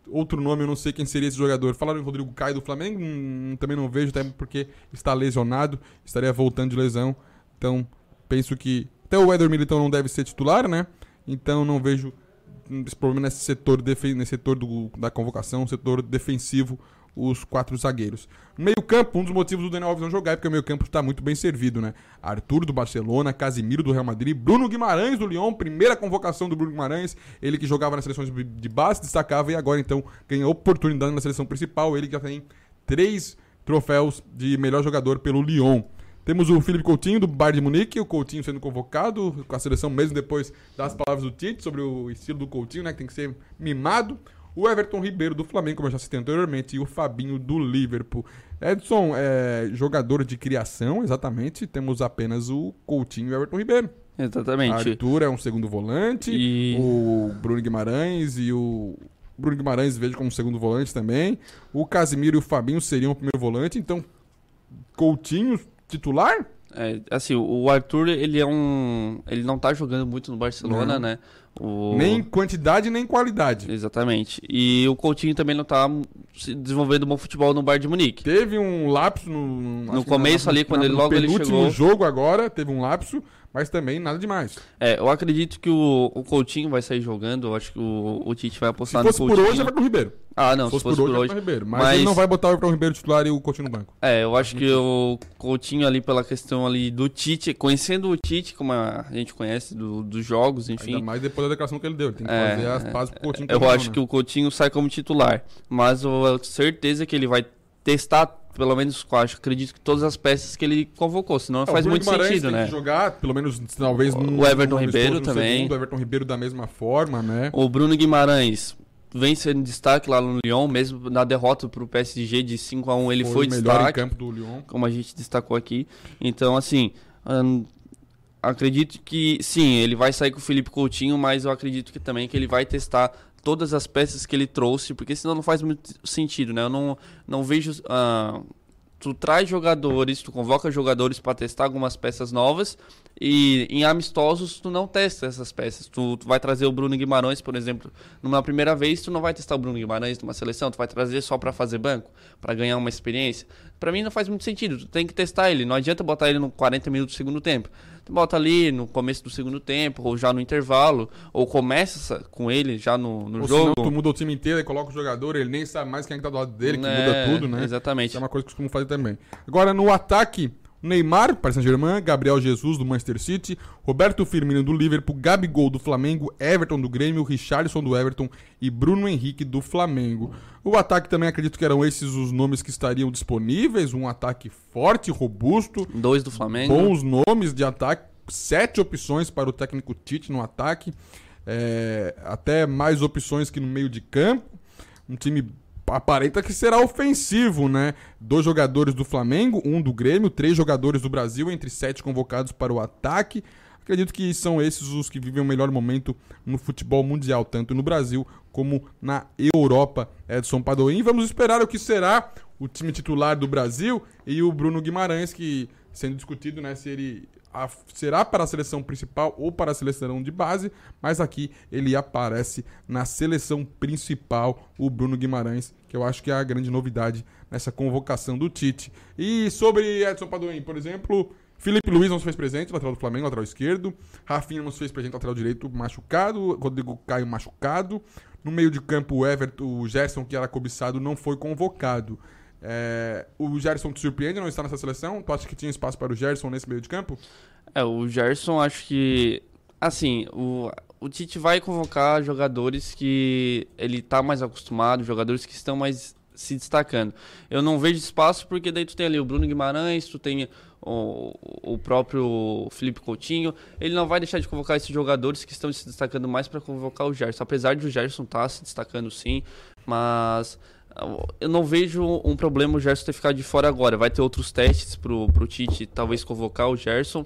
outro nome, eu não sei quem seria esse jogador. Falaram em Rodrigo Caio do Flamengo, também não vejo, até porque está lesionado, estaria voltando de lesão. Então, penso que até o Éder Militão não deve ser titular, né? Então, não vejo esse problema nesse setor, da convocação, setor defensivo, os quatro zagueiros. Meio campo, um dos motivos do Daniel Alves não jogar é porque o meio campo está muito bem servido, né? Arthur do Barcelona, Casimiro do Real Madrid, Bruno Guimarães do Lyon, primeira convocação do Bruno Guimarães, ele que jogava nas seleções de base, destacava e agora então ganha oportunidade na seleção principal, ele que já tem 3 troféus de melhor jogador pelo Lyon. Temos o Felipe Coutinho do Bayern de Munique, o Coutinho sendo convocado com a seleção mesmo depois das palavras do Tite sobre o estilo do Coutinho, né, que tem que ser mimado. O Everton Ribeiro do Flamengo, como eu já citei anteriormente, e o Fabinho do Liverpool. Edson é jogador de criação, exatamente. Temos apenas o Coutinho e o Everton Ribeiro. Exatamente. A Arthur é um segundo volante, o Bruno Guimarães e o... Bruno Guimarães vejo como segundo volante também. O Casimiro e o Fabinho seriam o primeiro volante, então Coutinho titular? É, assim, o Arthur, ele não tá jogando muito no Barcelona, né? Nem quantidade, nem qualidade. Exatamente. E o Coutinho também não tá se desenvolvendo bom futebol no Bayern de Munique. Teve um lapso no começo ali, quando ele logo ele chegou. No penúltimo jogo agora, teve um lapso, mas também nada demais. É, eu acredito que o Coutinho vai sair jogando, eu acho que o Tite vai apostar no Coutinho. Se fosse por hoje, vai pro Ribeiro. Ah, não, se fosse por hoje. Ribeiro, mas ele não vai botar o Everton Ribeiro titular e o Coutinho no banco. É, eu acho que o Coutinho ali, pela questão ali do Tite, conhecendo o Tite, como a gente conhece dos jogos, enfim. Ainda mais depois da declaração que ele deu, ele tem que fazer as pazes pro Coutinho. Eu acho que o Coutinho sai como titular, mas eu tenho certeza que ele vai testar pelo menos, acredito que todas as peças que ele convocou, senão faz muito sentido, tem né? Que jogar, pelo menos, talvez... O Everton Ribeiro também. O Everton Ribeiro da mesma forma, né? O Bruno Guimarães vem sendo destaque lá no Lyon, mesmo na derrota pro PSG de 5-1, ele foi destaque. Foi o melhor em campo do Lyon. Como a gente destacou aqui. Então, assim... acredito que, sim, ele vai sair com o Felipe Coutinho, mas eu acredito que também que ele vai testar todas as peças que ele trouxe, porque senão não faz muito sentido, né? Eu não vejo... tu traz jogadores, tu convoca jogadores para testar algumas peças novas e em amistosos tu não testa essas peças. Tu vai trazer o Bruno Guimarães, por exemplo, numa primeira vez tu não vai testar o Bruno Guimarães numa seleção, tu vai trazer só para fazer banco, para ganhar uma experiência. Para mim não faz muito sentido, tu tem que testar ele, não adianta botar ele no 40 minutos do segundo tempo. Tu bota ali no começo do segundo tempo, ou já no intervalo, ou começa com ele já no jogo. Ou senão tu muda o time inteiro e coloca o jogador, ele nem sabe mais quem é que tá do lado dele, que muda tudo, né? Exatamente. Isso é uma coisa que eu costumo fazer também. Agora, no ataque, Neymar, Paris Saint-Germain, Gabriel Jesus, do Manchester City, Roberto Firmino, do Liverpool, Gabigol, do Flamengo, Everton, do Grêmio, Richarlison, do Everton e Bruno Henrique, do Flamengo. O ataque também, acredito que eram esses os nomes que estariam disponíveis, um ataque forte, robusto. 2 do Flamengo. Bons nomes de ataque, 7 opções para o técnico Tite no ataque, até mais opções que no meio de campo, um time... aparenta que será ofensivo, né? 2 jogadores do Flamengo, 1 do Grêmio, 3 jogadores do Brasil, entre 7 convocados para o ataque. Acredito que são esses os que vivem o melhor momento no futebol mundial, tanto no Brasil como na Europa. Edson Padoin, vamos esperar o que será o time titular do Brasil e o Bruno Guimarães, que sendo discutido, né, se ele será para a seleção principal ou para a seleção de base, mas aqui ele aparece na seleção principal, o Bruno Guimarães, que eu acho que é a grande novidade nessa convocação do Tite. E sobre Edson Padoin, por exemplo, Felipe Luiz não se fez presente, lateral do Flamengo, lateral esquerdo, Rafinha não se fez presente, lateral direito machucado, Rodrigo Caio machucado, no meio de campo o Gerson, que era cobiçado, não foi convocado. O Gerson te surpreende não estar nessa seleção? Tu acha que tinha espaço para o Gerson nesse meio de campo? O Gerson, acho que... Assim, o Tite vai convocar jogadores que ele está mais acostumado, jogadores que estão mais se destacando. Eu não vejo espaço porque daí tu tem ali o Bruno Guimarães, tu tem o próprio Felipe Coutinho. Ele não vai deixar de convocar esses jogadores que estão se destacando mais para convocar o Gerson. Apesar de o Gerson estar se destacando sim, mas... eu não vejo um problema o Gerson ter ficado de fora agora. Vai ter outros testes pro Tite talvez convocar o Gerson.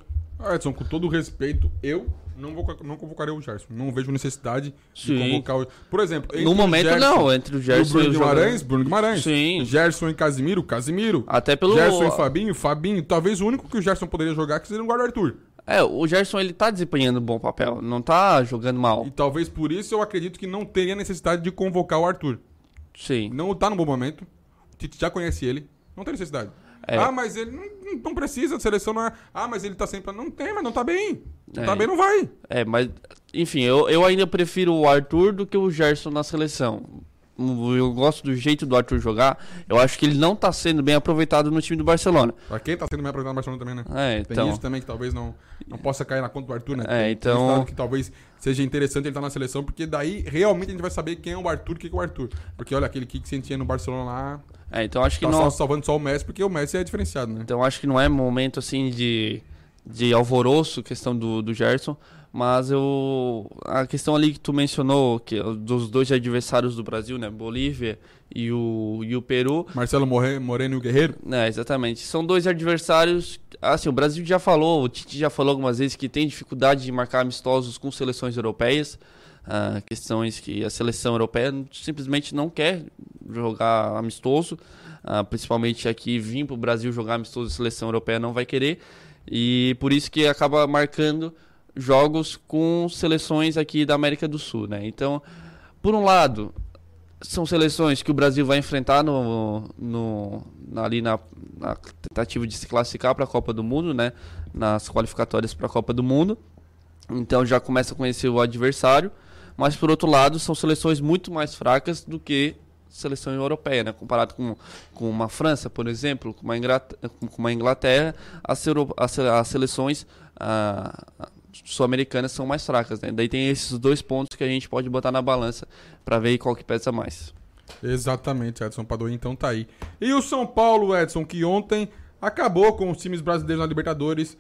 Edson, com todo o respeito, eu não convocaria o Gerson. Não vejo necessidade de convocar o... Por exemplo... No momento Gerson, não, entre o Gerson e o Guimarães, Bruno Guimarães. Sim. Gerson e Casimiro. Até pelo... Gerson e Fabinho. Talvez o único que o Gerson poderia jogar que seria o Guarda-Arthur. O Gerson, ele tá desempenhando um bom papel. Não tá jogando mal. E talvez por isso eu acredito que não teria necessidade de convocar o Arthur. Sim. Não está no bom momento. O Tite já conhece ele. Não tem necessidade. É. Ah, mas ele não precisa de selecionar. Ah, mas ele tá sempre... Não tem, mas não tá bem. Não tá bem, não vai. É, mas... Enfim, eu ainda prefiro o Arthur do que o Gerson na seleção. Eu gosto do jeito do Arthur jogar. Eu acho que ele não tá sendo bem aproveitado no time do Barcelona. Pra quem tá sendo bem aproveitado no Barcelona também, né? É, então... Tem isso também que talvez não possa cair na conta do Arthur, né? É, então... Tem que talvez seja interessante ele estar na seleção, porque daí realmente a gente vai saber quem é o Arthur e o que é o Arthur. Porque olha, aquele que sentia no Barcelona lá... É, então acho que tá não... salvando só o Messi, porque o Messi é diferenciado, né? Então acho que não é momento, assim, de alvoroço, questão do Gerson. Mas a questão ali que tu mencionou, que dos dois adversários do Brasil, né? Bolívia e o Peru. Marcelo Moreno e o Guerreiro. É, exatamente. São dois adversários... Assim, o Brasil já falou, o Tite já falou algumas vezes que tem dificuldade de marcar amistosos com seleções europeias. Questões que a seleção europeia simplesmente não quer jogar amistoso, principalmente aqui vir para o Brasil jogar amistoso, a seleção europeia não vai querer, e por isso que acaba marcando jogos com seleções aqui da América do Sul, né? Então, por um lado, são seleções que o Brasil vai enfrentar ali na tentativa de se classificar para a Copa do Mundo, né? Nas qualificatórias para a Copa do Mundo, então já começa a conhecer o adversário. Mas, por outro lado, são seleções muito mais fracas do que seleção europeia, né? Comparado com uma França, por exemplo, com uma Inglaterra, as seleções sul-americanas são mais fracas, né? Daí tem esses dois pontos que a gente pode botar na balança para ver qual que pesa mais. Exatamente, Edson Padoin, então tá aí. E o São Paulo, Edson, que ontem acabou com os times brasileiros na Libertadores.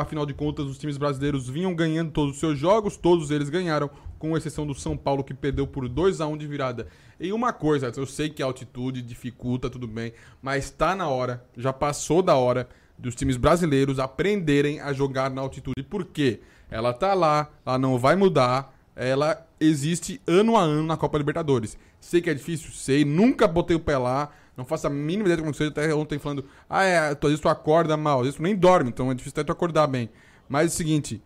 Afinal de contas, os times brasileiros vinham ganhando todos os seus jogos, todos eles ganharam, com exceção do São Paulo, que perdeu por 2-1 de virada. E uma coisa, eu sei que a altitude dificulta, tudo bem, mas tá na hora, já passou da hora dos times brasileiros aprenderem a jogar na altitude, porque ela tá lá, ela não vai mudar, ela existe ano a ano na Copa Libertadores. Sei que é difícil, sei, nunca botei o pé lá. Não faço a mínima ideia de como seja, até ontem falando, às vezes tu acorda mal, às vezes tu nem dorme, então é difícil até tu acordar bem. Mas é o seguinte,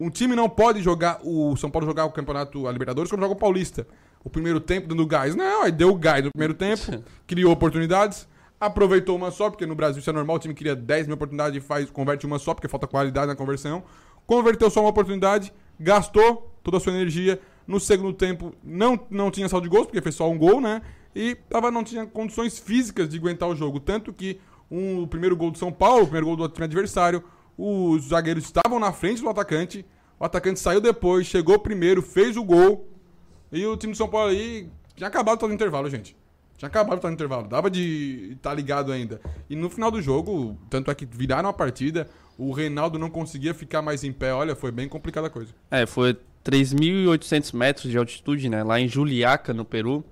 um time não pode jogar, o São Paulo jogar o campeonato, a Libertadores, como joga o Paulista. O primeiro tempo dando gás, não, aí deu o gás no primeiro tempo, criou oportunidades, aproveitou uma só, porque no Brasil isso é normal, o time cria 10 mil oportunidades e converte uma só, porque falta qualidade na conversão. Converteu só uma oportunidade, gastou toda a sua energia, no segundo tempo não tinha saldo de gols, porque fez só um gol, né? E não tinha condições físicas de aguentar o jogo. Tanto que o primeiro gol do São Paulo, o primeiro gol do time adversário, os zagueiros estavam na frente do atacante. O atacante saiu depois, chegou primeiro, fez o gol. E o time do São Paulo aí tinha acabado de estar no intervalo, gente. Tinha acabado de estar no intervalo. Dava de estar ligado ainda. E no final do jogo, tanto é que viraram a partida, o Reinaldo não conseguia ficar mais em pé. Olha, foi bem complicada a coisa. Foi 3.800 metros de altitude, né? Lá em Juliaca, no Peru.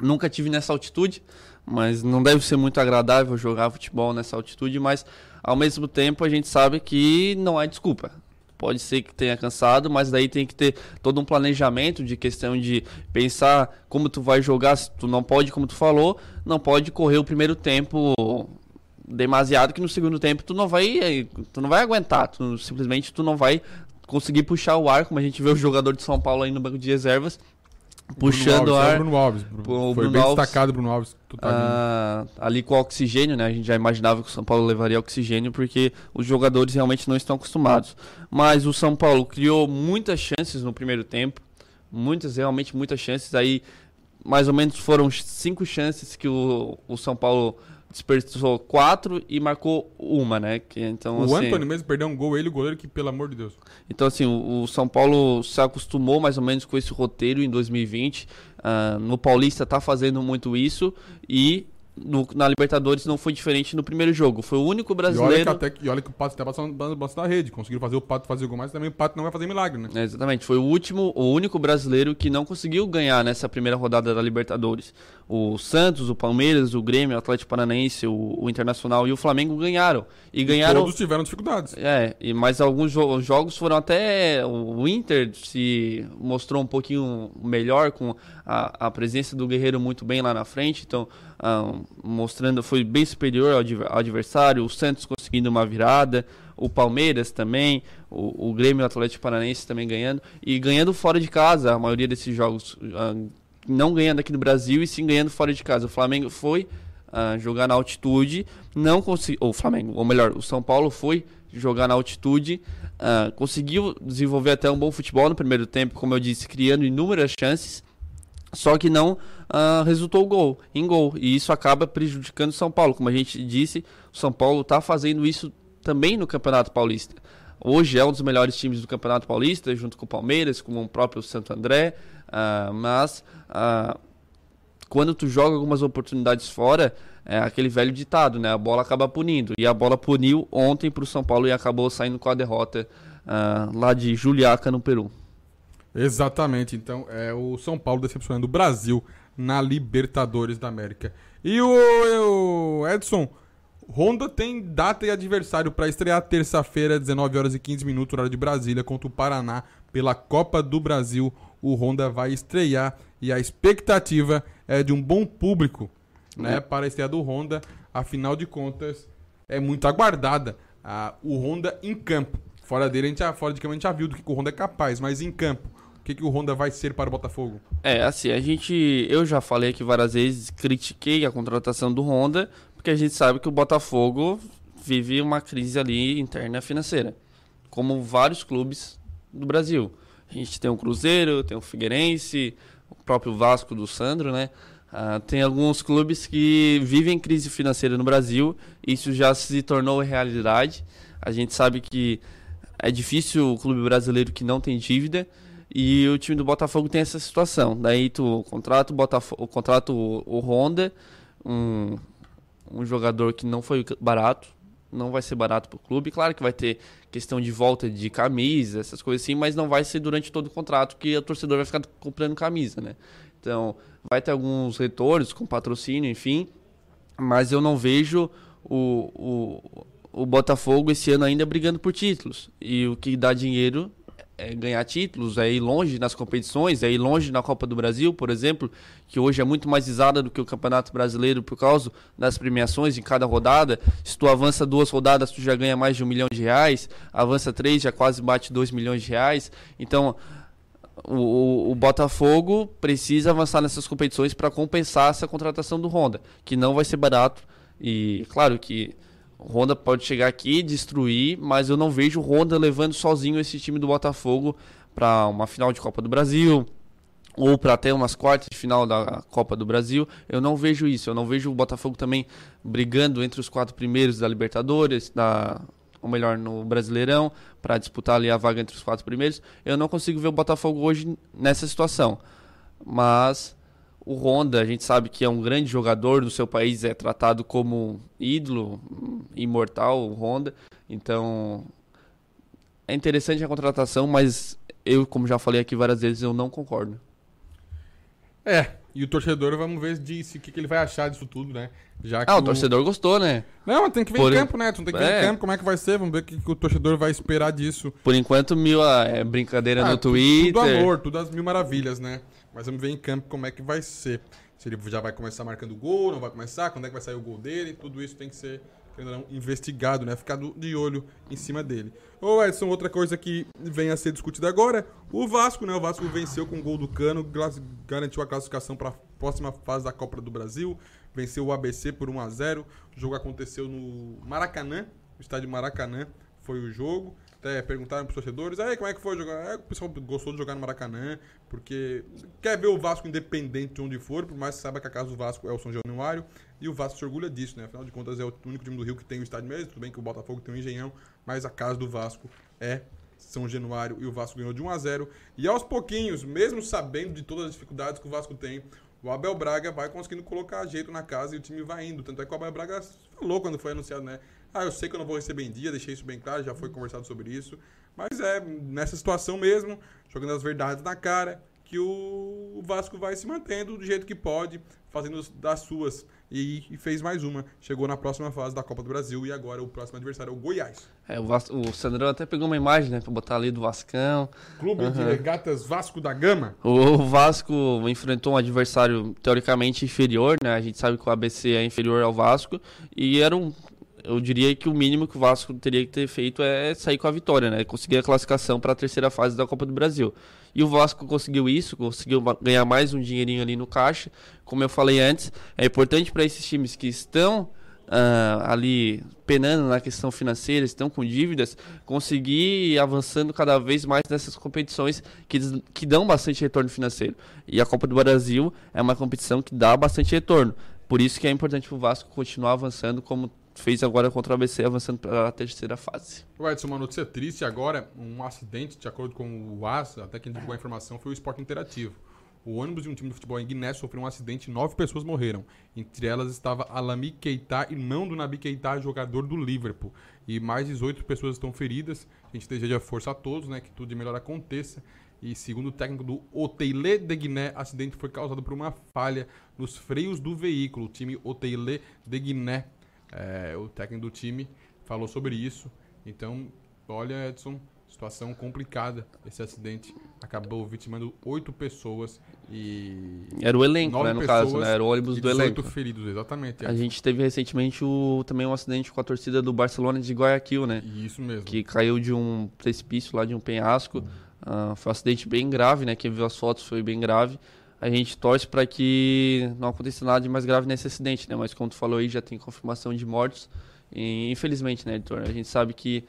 Nunca tive nessa altitude, mas não deve ser muito agradável jogar futebol nessa altitude, mas ao mesmo tempo a gente sabe que não é desculpa. Pode ser que tenha cansado, mas daí tem que ter todo um planejamento de questão de pensar como tu vai jogar, se tu não pode, como tu falou, não pode correr o primeiro tempo demasiado, que no segundo tempo tu não vai aguentar, simplesmente tu não vai conseguir puxar o ar, como a gente vê o jogador de São Paulo aí no banco de reservas, puxando ar. Foi bem destacado Bruno Alves. Ali com oxigênio, né? A gente já imaginava que o São Paulo levaria oxigênio, porque os jogadores realmente não estão acostumados. Mas o São Paulo criou muitas chances no primeiro tempo. Muitas chances. Aí, mais ou menos, foram 5 chances que o São Paulo desperdiçou 4 e marcou 1, né? Então, o assim, Antony mesmo perdeu um gol, ele o goleiro, que pelo amor de Deus. Então assim, o São Paulo se acostumou mais ou menos com esse roteiro em 2020, no Paulista tá fazendo muito isso, e na Libertadores não foi diferente no primeiro jogo, foi o único brasileiro... E olha que o Pato tá passando da rede, conseguiram fazer o Pato fazer o gol, mas também o Pato não vai fazer milagre, né? Exatamente, foi o único brasileiro que não conseguiu ganhar nessa primeira rodada da Libertadores. O Santos, o Palmeiras, o Grêmio, o Atlético Paranaense, o Internacional e o Flamengo ganharam. E todos tiveram dificuldades. Mas alguns jogos foram até... O Inter se mostrou um pouquinho melhor com a presença do Guerreiro muito bem lá na frente, então... mostrando, foi bem superior ao adversário, o Santos conseguindo uma virada, o Palmeiras também, o Grêmio, o Atlético Paranaense também ganhando, e ganhando fora de casa a maioria desses jogos, não ganhando aqui no Brasil e sim ganhando fora de casa. O Flamengo foi jogar na altitude, não conseguiu, ou o Flamengo, ou melhor, o São Paulo foi jogar na altitude, conseguiu desenvolver até um bom futebol no primeiro tempo, como eu disse, criando inúmeras chances, só que não resultou em gol, e isso acaba prejudicando o São Paulo. Como a gente disse, o São Paulo está fazendo isso também no Campeonato Paulista. Hoje é um dos melhores times do Campeonato Paulista, junto com o Palmeiras, com o próprio Santo André, mas quando tu joga algumas oportunidades fora, é aquele velho ditado, né? A bola acaba punindo, e a bola puniu ontem para o São Paulo e acabou saindo com a derrota lá de Juliaca, no Peru. Exatamente, então é o São Paulo decepcionando o Brasil na Libertadores da América. E o Edson, Honda tem data e adversário para estrear terça-feira, 19h15, horário de Brasília, contra o Paraná pela Copa do Brasil. O Honda vai estrear e a expectativa é de um bom público, né, para a estreia do Honda. Afinal de contas, é muito aguardada o Honda em campo. Fora de campo a gente já viu do que o Honda é capaz, mas em campo, o que o Honda vai ser para o Botafogo? É, assim, eu já falei aqui várias vezes, critiquei a contratação do Honda, porque a gente sabe que o Botafogo vive uma crise ali interna financeira, como vários clubes do Brasil. A gente tem o Cruzeiro, tem o Figueirense, o próprio Vasco do Sandro, né? Tem alguns clubes que vivem crise financeira no Brasil, isso já se tornou realidade. A gente sabe que é difícil o clube brasileiro que não tem dívida, e o time do Botafogo tem essa situação. Daí tu contrata o Honda, um jogador que não foi barato, não vai ser barato para o clube. Claro que vai ter questão de volta de camisa, essas coisas assim, mas não vai ser durante todo o contrato que o torcedor vai ficar comprando camisa, né? Então vai ter alguns retornos com patrocínio, enfim, mas eu não vejo o Botafogo esse ano ainda brigando por títulos. E o que dá dinheiro é ganhar títulos, é ir longe nas competições, é ir longe na Copa do Brasil, por exemplo, que hoje é muito mais visada do que o Campeonato Brasileiro por causa das premiações em cada rodada. Se tu avança 2 rodadas, tu já ganha mais de R$1 milhão, avança 3, já quase bate R$2 milhões. Então o Botafogo precisa avançar nessas competições para compensar essa contratação do Honda, que não vai ser barato. E claro que o Honda pode chegar aqui e destruir, mas eu não vejo o Honda levando sozinho esse time do Botafogo para uma final de Copa do Brasil, ou para até umas quartas de final da Copa do Brasil. Eu não vejo isso. Eu não vejo o Botafogo também brigando entre os 4 primeiros da Libertadores, ou melhor, no Brasileirão, para disputar ali a vaga entre os 4 primeiros. Eu não consigo ver o Botafogo hoje nessa situação. Mas o Honda, a gente sabe que é um grande jogador, no seu país é tratado como ídolo, imortal, o Honda. Então é interessante a contratação, mas eu, como já falei aqui várias vezes, eu não concordo. É, e o torcedor, vamos ver o que ele vai achar disso tudo, né? Já que o torcedor gostou, né? Não, mas tem que ver em campo, né? Tu tem que ver em campo, como é que vai ser, vamos ver o que o torcedor vai esperar disso. Por enquanto, brincadeira no Twitter. Tudo amor, tudo às mil maravilhas, né? Mas vamos ver em campo como é que vai ser. Se ele já vai começar marcando gol, não vai começar, quando é que vai sair o gol dele, tudo isso tem que ser, querendo ou não, investigado, né? Ficar de olho em cima dele. Ô Edson, outra coisa que vem a ser discutida agora, o Vasco, né? O Vasco venceu com o gol do Cano, garantiu a classificação para a próxima fase da Copa do Brasil, venceu o ABC por 1-0, o jogo aconteceu no Maracanã, o estádio Maracanã foi o jogo. Até perguntaram pros torcedores, aí como é que foi jogar? O pessoal gostou de jogar no Maracanã, porque quer ver o Vasco independente de onde for, por mais que saiba que a casa do Vasco é o São Januário, e o Vasco se orgulha disso, né? Afinal de contas, é o único time do Rio que tem o estádio mesmo, tudo bem que o Botafogo tem o Engenhão, mas a casa do Vasco é São Januário, e o Vasco ganhou de 1-0. E aos pouquinhos, mesmo sabendo de todas as dificuldades que o Vasco tem, o Abel Braga vai conseguindo colocar jeito na casa e o time vai indo. Tanto é que o Abel Braga falou quando foi anunciado, né? Eu sei que eu não vou receber em dia, deixei isso bem claro, já foi conversado sobre isso. Mas é nessa situação mesmo, jogando as verdades na cara, que o Vasco vai se mantendo do jeito que pode, fazendo das suas. E fez mais uma. Chegou na próxima fase da Copa do Brasil e agora o próximo adversário é o Goiás. O Sandrão até pegou uma imagem, né, pra botar ali do Vascão. Clube de Regatas Vasco da Gama. O Vasco enfrentou um adversário teoricamente inferior, né? A gente sabe que o ABC é inferior ao Vasco. E era um eu diria que o mínimo que o Vasco teria que ter feito é sair com a vitória, né? Conseguir a classificação para a terceira fase da Copa do Brasil. E o Vasco conseguiu isso, conseguiu ganhar mais um dinheirinho ali no caixa. Como eu falei antes, é importante para esses times que estão ali penando na questão financeira, estão com dívidas, conseguir ir avançando cada vez mais nessas competições que dão bastante retorno financeiro. E a Copa do Brasil é uma competição que dá bastante retorno. Por isso que é importante para o Vasco continuar avançando como fez agora contra o ABC, avançando para a terceira fase. Edson, uma notícia triste agora, um acidente, de acordo com o AS, até que divulgou a informação, foi o Esporte Interativo. O ônibus de um time de futebol em Guiné sofreu um acidente e 9 pessoas morreram. Entre elas estava Alami Keita, irmão do Nabi Keita, jogador do Liverpool. E mais 18 pessoas estão feridas. A gente deseja força a todos, né, que tudo de melhor aconteça. E segundo o técnico do Oteilê de Guiné, o acidente foi causado por uma falha nos freios do veículo. O time Oteilê de Guiné, o técnico do time, falou sobre isso. Então, olha, Edson, situação complicada. Esse acidente acabou vitimando 8 pessoas e... Era o elenco, né, no caso, né? Era o ônibus do elenco. 18 feridos, exatamente. A gente teve recentemente também um acidente com a torcida do Barcelona de Guayaquil, né? Isso mesmo. Que caiu de um precipício lá, de um penhasco. Foi um acidente bem grave, né? Quem viu as fotos foi bem grave. A gente torce para que não aconteça nada de mais grave nesse acidente, né? Mas como tu falou aí, já tem confirmação de mortos. E, infelizmente, né, Heitor? A gente sabe que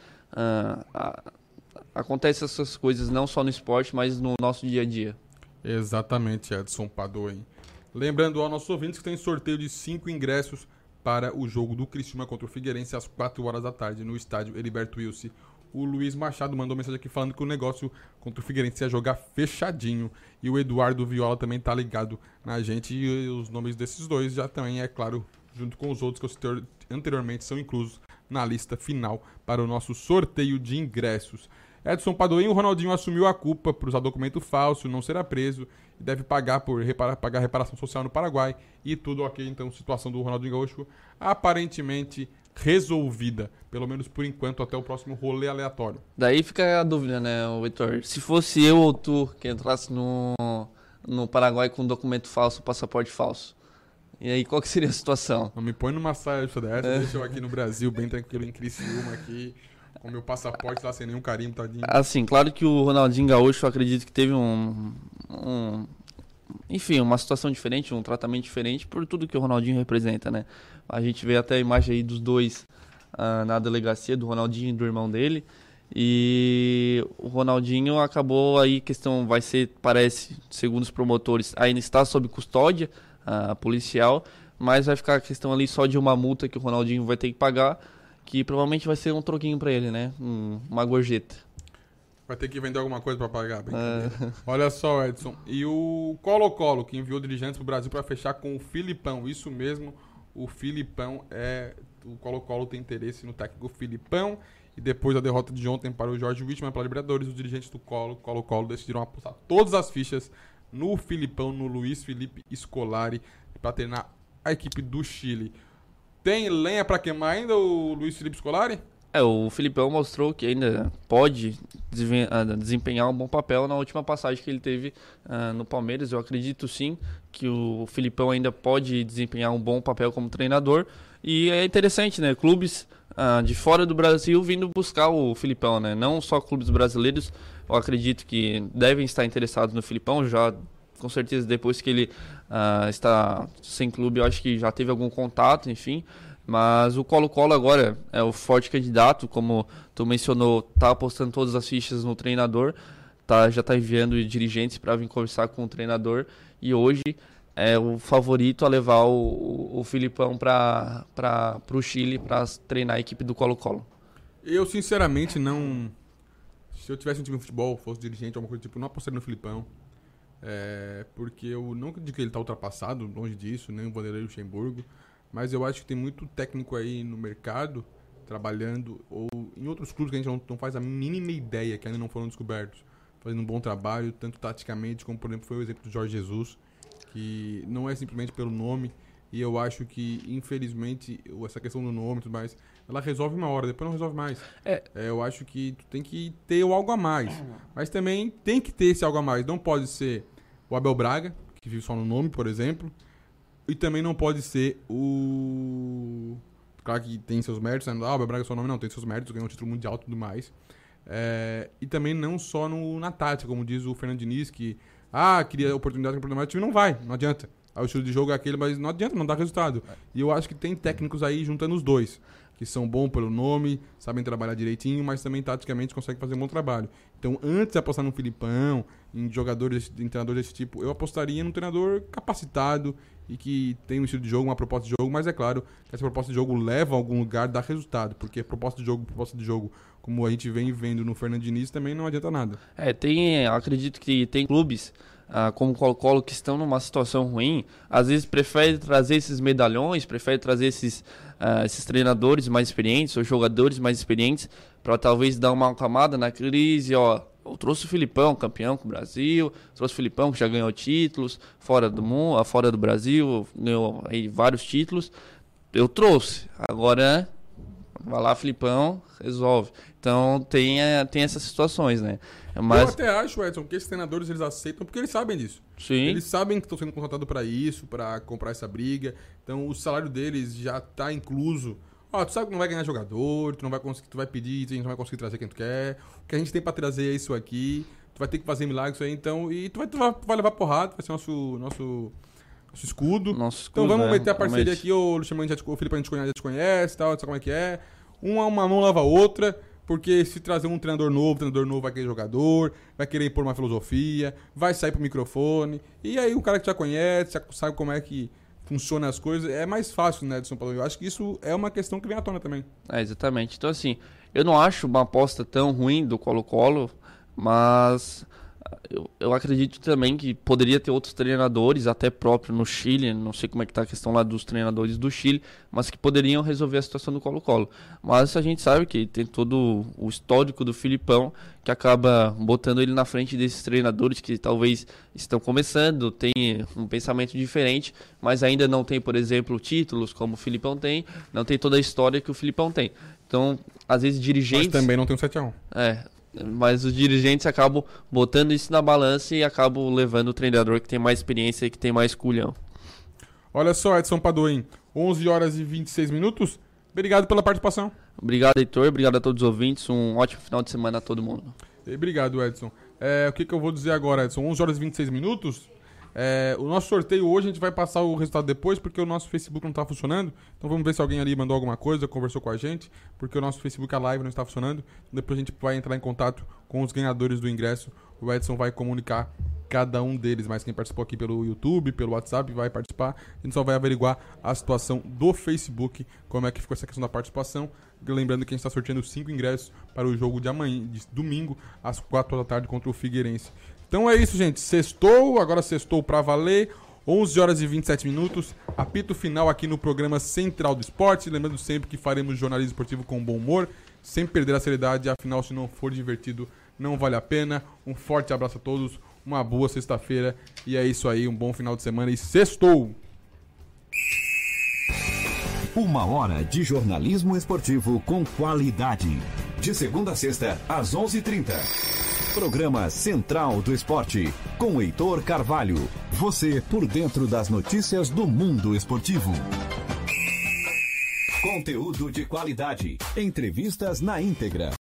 acontecem essas coisas não só no esporte, mas no nosso dia a dia. Exatamente, Edson Padoin. Lembrando ao nosso ouvinte que tem sorteio de 5 ingressos para o jogo do Criciúma contra o Figueirense às 4 horas da tarde no estádio Heriberto Wilson. O Luiz Machado mandou mensagem aqui falando que o negócio contra o Figueirense ia jogar fechadinho. E o Eduardo Viola também tá ligado na gente. E os nomes desses dois já também, é claro, junto com os outros que eu citei anteriormente, são inclusos na lista final para o nosso sorteio de ingressos. Edson Padoin, o Ronaldinho assumiu a culpa por usar documento falso, não será preso e deve pagar por pagar reparação social no Paraguai. E tudo ok, então, situação do Ronaldinho Gaúcho aparentemente resolvida, pelo menos por enquanto, até o próximo rolê aleatório. Daí fica a dúvida, né, Heitor? Se fosse eu ou tu que entrasse no Paraguai com documento falso, passaporte falso, e aí qual que seria a situação? Não me põe numa saia dessa, deixa eu aqui no Brasil, bem tranquilo, em Criciúma aqui, com meu passaporte lá sem nenhum carimbo, tadinho. Assim, claro que o Ronaldinho Gaúcho, eu acredito que teve enfim, uma situação diferente, um tratamento diferente por tudo que o Ronaldinho representa, né? A gente vê até a imagem aí dos dois na delegacia, do Ronaldinho e do irmão dele. E o Ronaldinho acabou aí, questão vai ser, parece, segundo os promotores, ainda está sob custódia policial, mas vai ficar a questão ali só de uma multa que o Ronaldinho vai ter que pagar, que provavelmente vai ser um troquinho para ele, né? Uma gorjeta. Vai ter que vender alguma coisa para pagar. Olha só, Edson. E o Colo Colo, que enviou dirigentes pro Brasil para fechar com o Filipão. Isso mesmo, o Filipão o Colo Colo tem interesse no técnico Filipão. E depois da derrota de ontem para o Jorge Wittmann pela Libertadores, os dirigentes do Colo Colo decidiram apostar todas as fichas no Filipão, no Luiz Felipe Scolari, para treinar a equipe do Chile. Tem lenha para queimar ainda o Luiz Felipe Scolari? O Filipão mostrou que ainda pode desempenhar um bom papel na última passagem que ele teve no Palmeiras. Eu acredito sim que o Filipão ainda pode desempenhar um bom papel como treinador. E é interessante, né? Clubes de fora do Brasil vindo buscar o Filipão, né? Não só clubes brasileiros, eu acredito que devem estar interessados no Filipão. Já, com certeza, depois que ele está sem clube, eu acho que já teve algum contato, enfim. Mas o Colo-Colo agora é o forte candidato, como tu mencionou, tá apostando todas as fichas no treinador, já tá enviando dirigentes para vir conversar com o treinador e hoje é o favorito a levar o Filipão para o Chile para treinar a equipe do Colo-Colo. Eu sinceramente não, se eu tivesse um time de futebol, fosse dirigente, alguma coisa do tipo, não apostaria no Filipão. Porque eu não digo que ele tá ultrapassado, longe disso, nem o Vanderlei Luxemburgo. Mas eu acho que tem muito técnico aí no mercado, trabalhando, ou em outros clubes que a gente não faz a mínima ideia, que ainda não foram descobertos, fazendo um bom trabalho, tanto taticamente, como por exemplo foi o exemplo do Jorge Jesus, que não é simplesmente pelo nome, e eu acho que, infelizmente, essa questão do nome e tudo mais, ela resolve uma hora, depois não resolve mais. Eu acho que tu tem que ter o algo a mais, mas também tem que ter esse algo a mais, não pode ser o Abel Braga, que vive só no nome, por exemplo, e também não pode ser o... Claro que tem seus méritos, né? Ah, o Braga é seu nome, não, tem seus méritos, ganhou um título mundial e tudo mais. É, e também não só no, na tática, como diz o Fernando Diniz, que queria oportunidade, o time não vai, não adianta. O estilo de jogo é aquele, mas não adianta, não dá resultado. E eu acho que tem técnicos aí juntando os dois, que são bons pelo nome, sabem trabalhar direitinho, mas também taticamente conseguem fazer um bom trabalho. Então, antes de apostar no Filipão, em jogadores, em treinadores desse tipo, eu apostaria num treinador capacitado e que tem um estilo de jogo, uma proposta de jogo, mas é claro que essa proposta de jogo leva a algum lugar, dá resultado, porque proposta de jogo, como a gente vem vendo no Fernando Diniz, também não adianta nada. Acredito que tem clubes como Colo Colo, que estão numa situação ruim, às vezes prefere trazer esses medalhões, prefere trazer esses treinadores mais experientes ou jogadores mais experientes para talvez dar uma acalmada na crise. Eu trouxe o Filipão, campeão com o Brasil, trouxe o Filipão que já ganhou títulos fora do Brasil, ganhou aí vários títulos, eu trouxe, agora vai lá Filipão, resolve. Então tem essas situações, né? Mas eu até acho, Edson, que esses treinadores eles aceitam porque eles sabem disso. Sim. Eles sabem que estão sendo contratados para isso, para comprar essa briga, então o salário deles já está incluso. Tu sabe que não vai ganhar jogador, tu vai pedir, tu não vai conseguir trazer quem tu quer. O que a gente tem pra trazer é isso aqui, tu vai ter que fazer milagre isso aí, então. E tu vai levar porrada, vai ser nosso escudo. Então vamos meter a parceria aqui, o Felipe já te conhece, tal, sabe como é que é. Uma mão lava a outra, porque se trazer um treinador novo vai querer jogador, vai querer impor uma filosofia, vai sair pro microfone. E aí o cara que já conhece, sabe como é que funciona as coisas, é mais fácil, né, Edson Padoin? Eu acho que isso é uma questão que vem à tona também. Exatamente. Então, assim, eu não acho uma aposta tão ruim do Colo-Colo, mas eu acredito também que poderia ter outros treinadores, até próprio no Chile, não sei como é que tá a questão lá dos treinadores do Chile, mas que poderiam resolver a situação do Colo-Colo. Mas a gente sabe que tem todo o histórico do Filipão, que acaba botando ele na frente desses treinadores que talvez estão começando, tem um pensamento diferente, mas ainda não tem, por exemplo, títulos como o Filipão tem, não tem toda a história que o Filipão tem. Então, às vezes dirigentes... Mas também não tem um 7-1. Mas os dirigentes acabam botando isso na balança e acabam levando o treinador que tem mais experiência e que tem mais culhão. Olha só, Edson Padoin, 11h26. Obrigado pela participação. Obrigado, Heitor. Obrigado a todos os ouvintes. Um ótimo final de semana a todo mundo. Obrigado, Edson. O que eu vou dizer agora, Edson? 11h26. O nosso sorteio hoje, a gente vai passar o resultado depois, porque o nosso Facebook não está funcionando. Então vamos ver se alguém ali mandou alguma coisa, conversou com a gente, porque o nosso Facebook, a live, não está funcionando. Depois a gente vai entrar em contato com os ganhadores do ingresso. O Edson vai comunicar cada um deles, mas quem participou aqui pelo YouTube, pelo WhatsApp, vai participar. A gente só vai averiguar a situação do Facebook, como é que ficou essa questão da participação. Lembrando que a gente está sorteando 5 ingressos para o jogo de amanhã, de domingo, às 16h contra o Figueirense. Então é isso, gente. Agora sextou pra valer. 11h27. Apito final aqui no programa Central do Esporte. Lembrando sempre que faremos jornalismo esportivo com bom humor, sem perder a seriedade. Afinal, se não for divertido, não vale a pena. Um forte abraço a todos. Uma boa sexta-feira. E é isso aí. Um bom final de semana. E sextou! 1 hora de jornalismo esportivo com qualidade. De segunda a sexta, às 11h30. Programa Central do Esporte, com Heitor Carvalho. Você por dentro das notícias do mundo esportivo. Conteúdo de qualidade. Entrevistas na íntegra.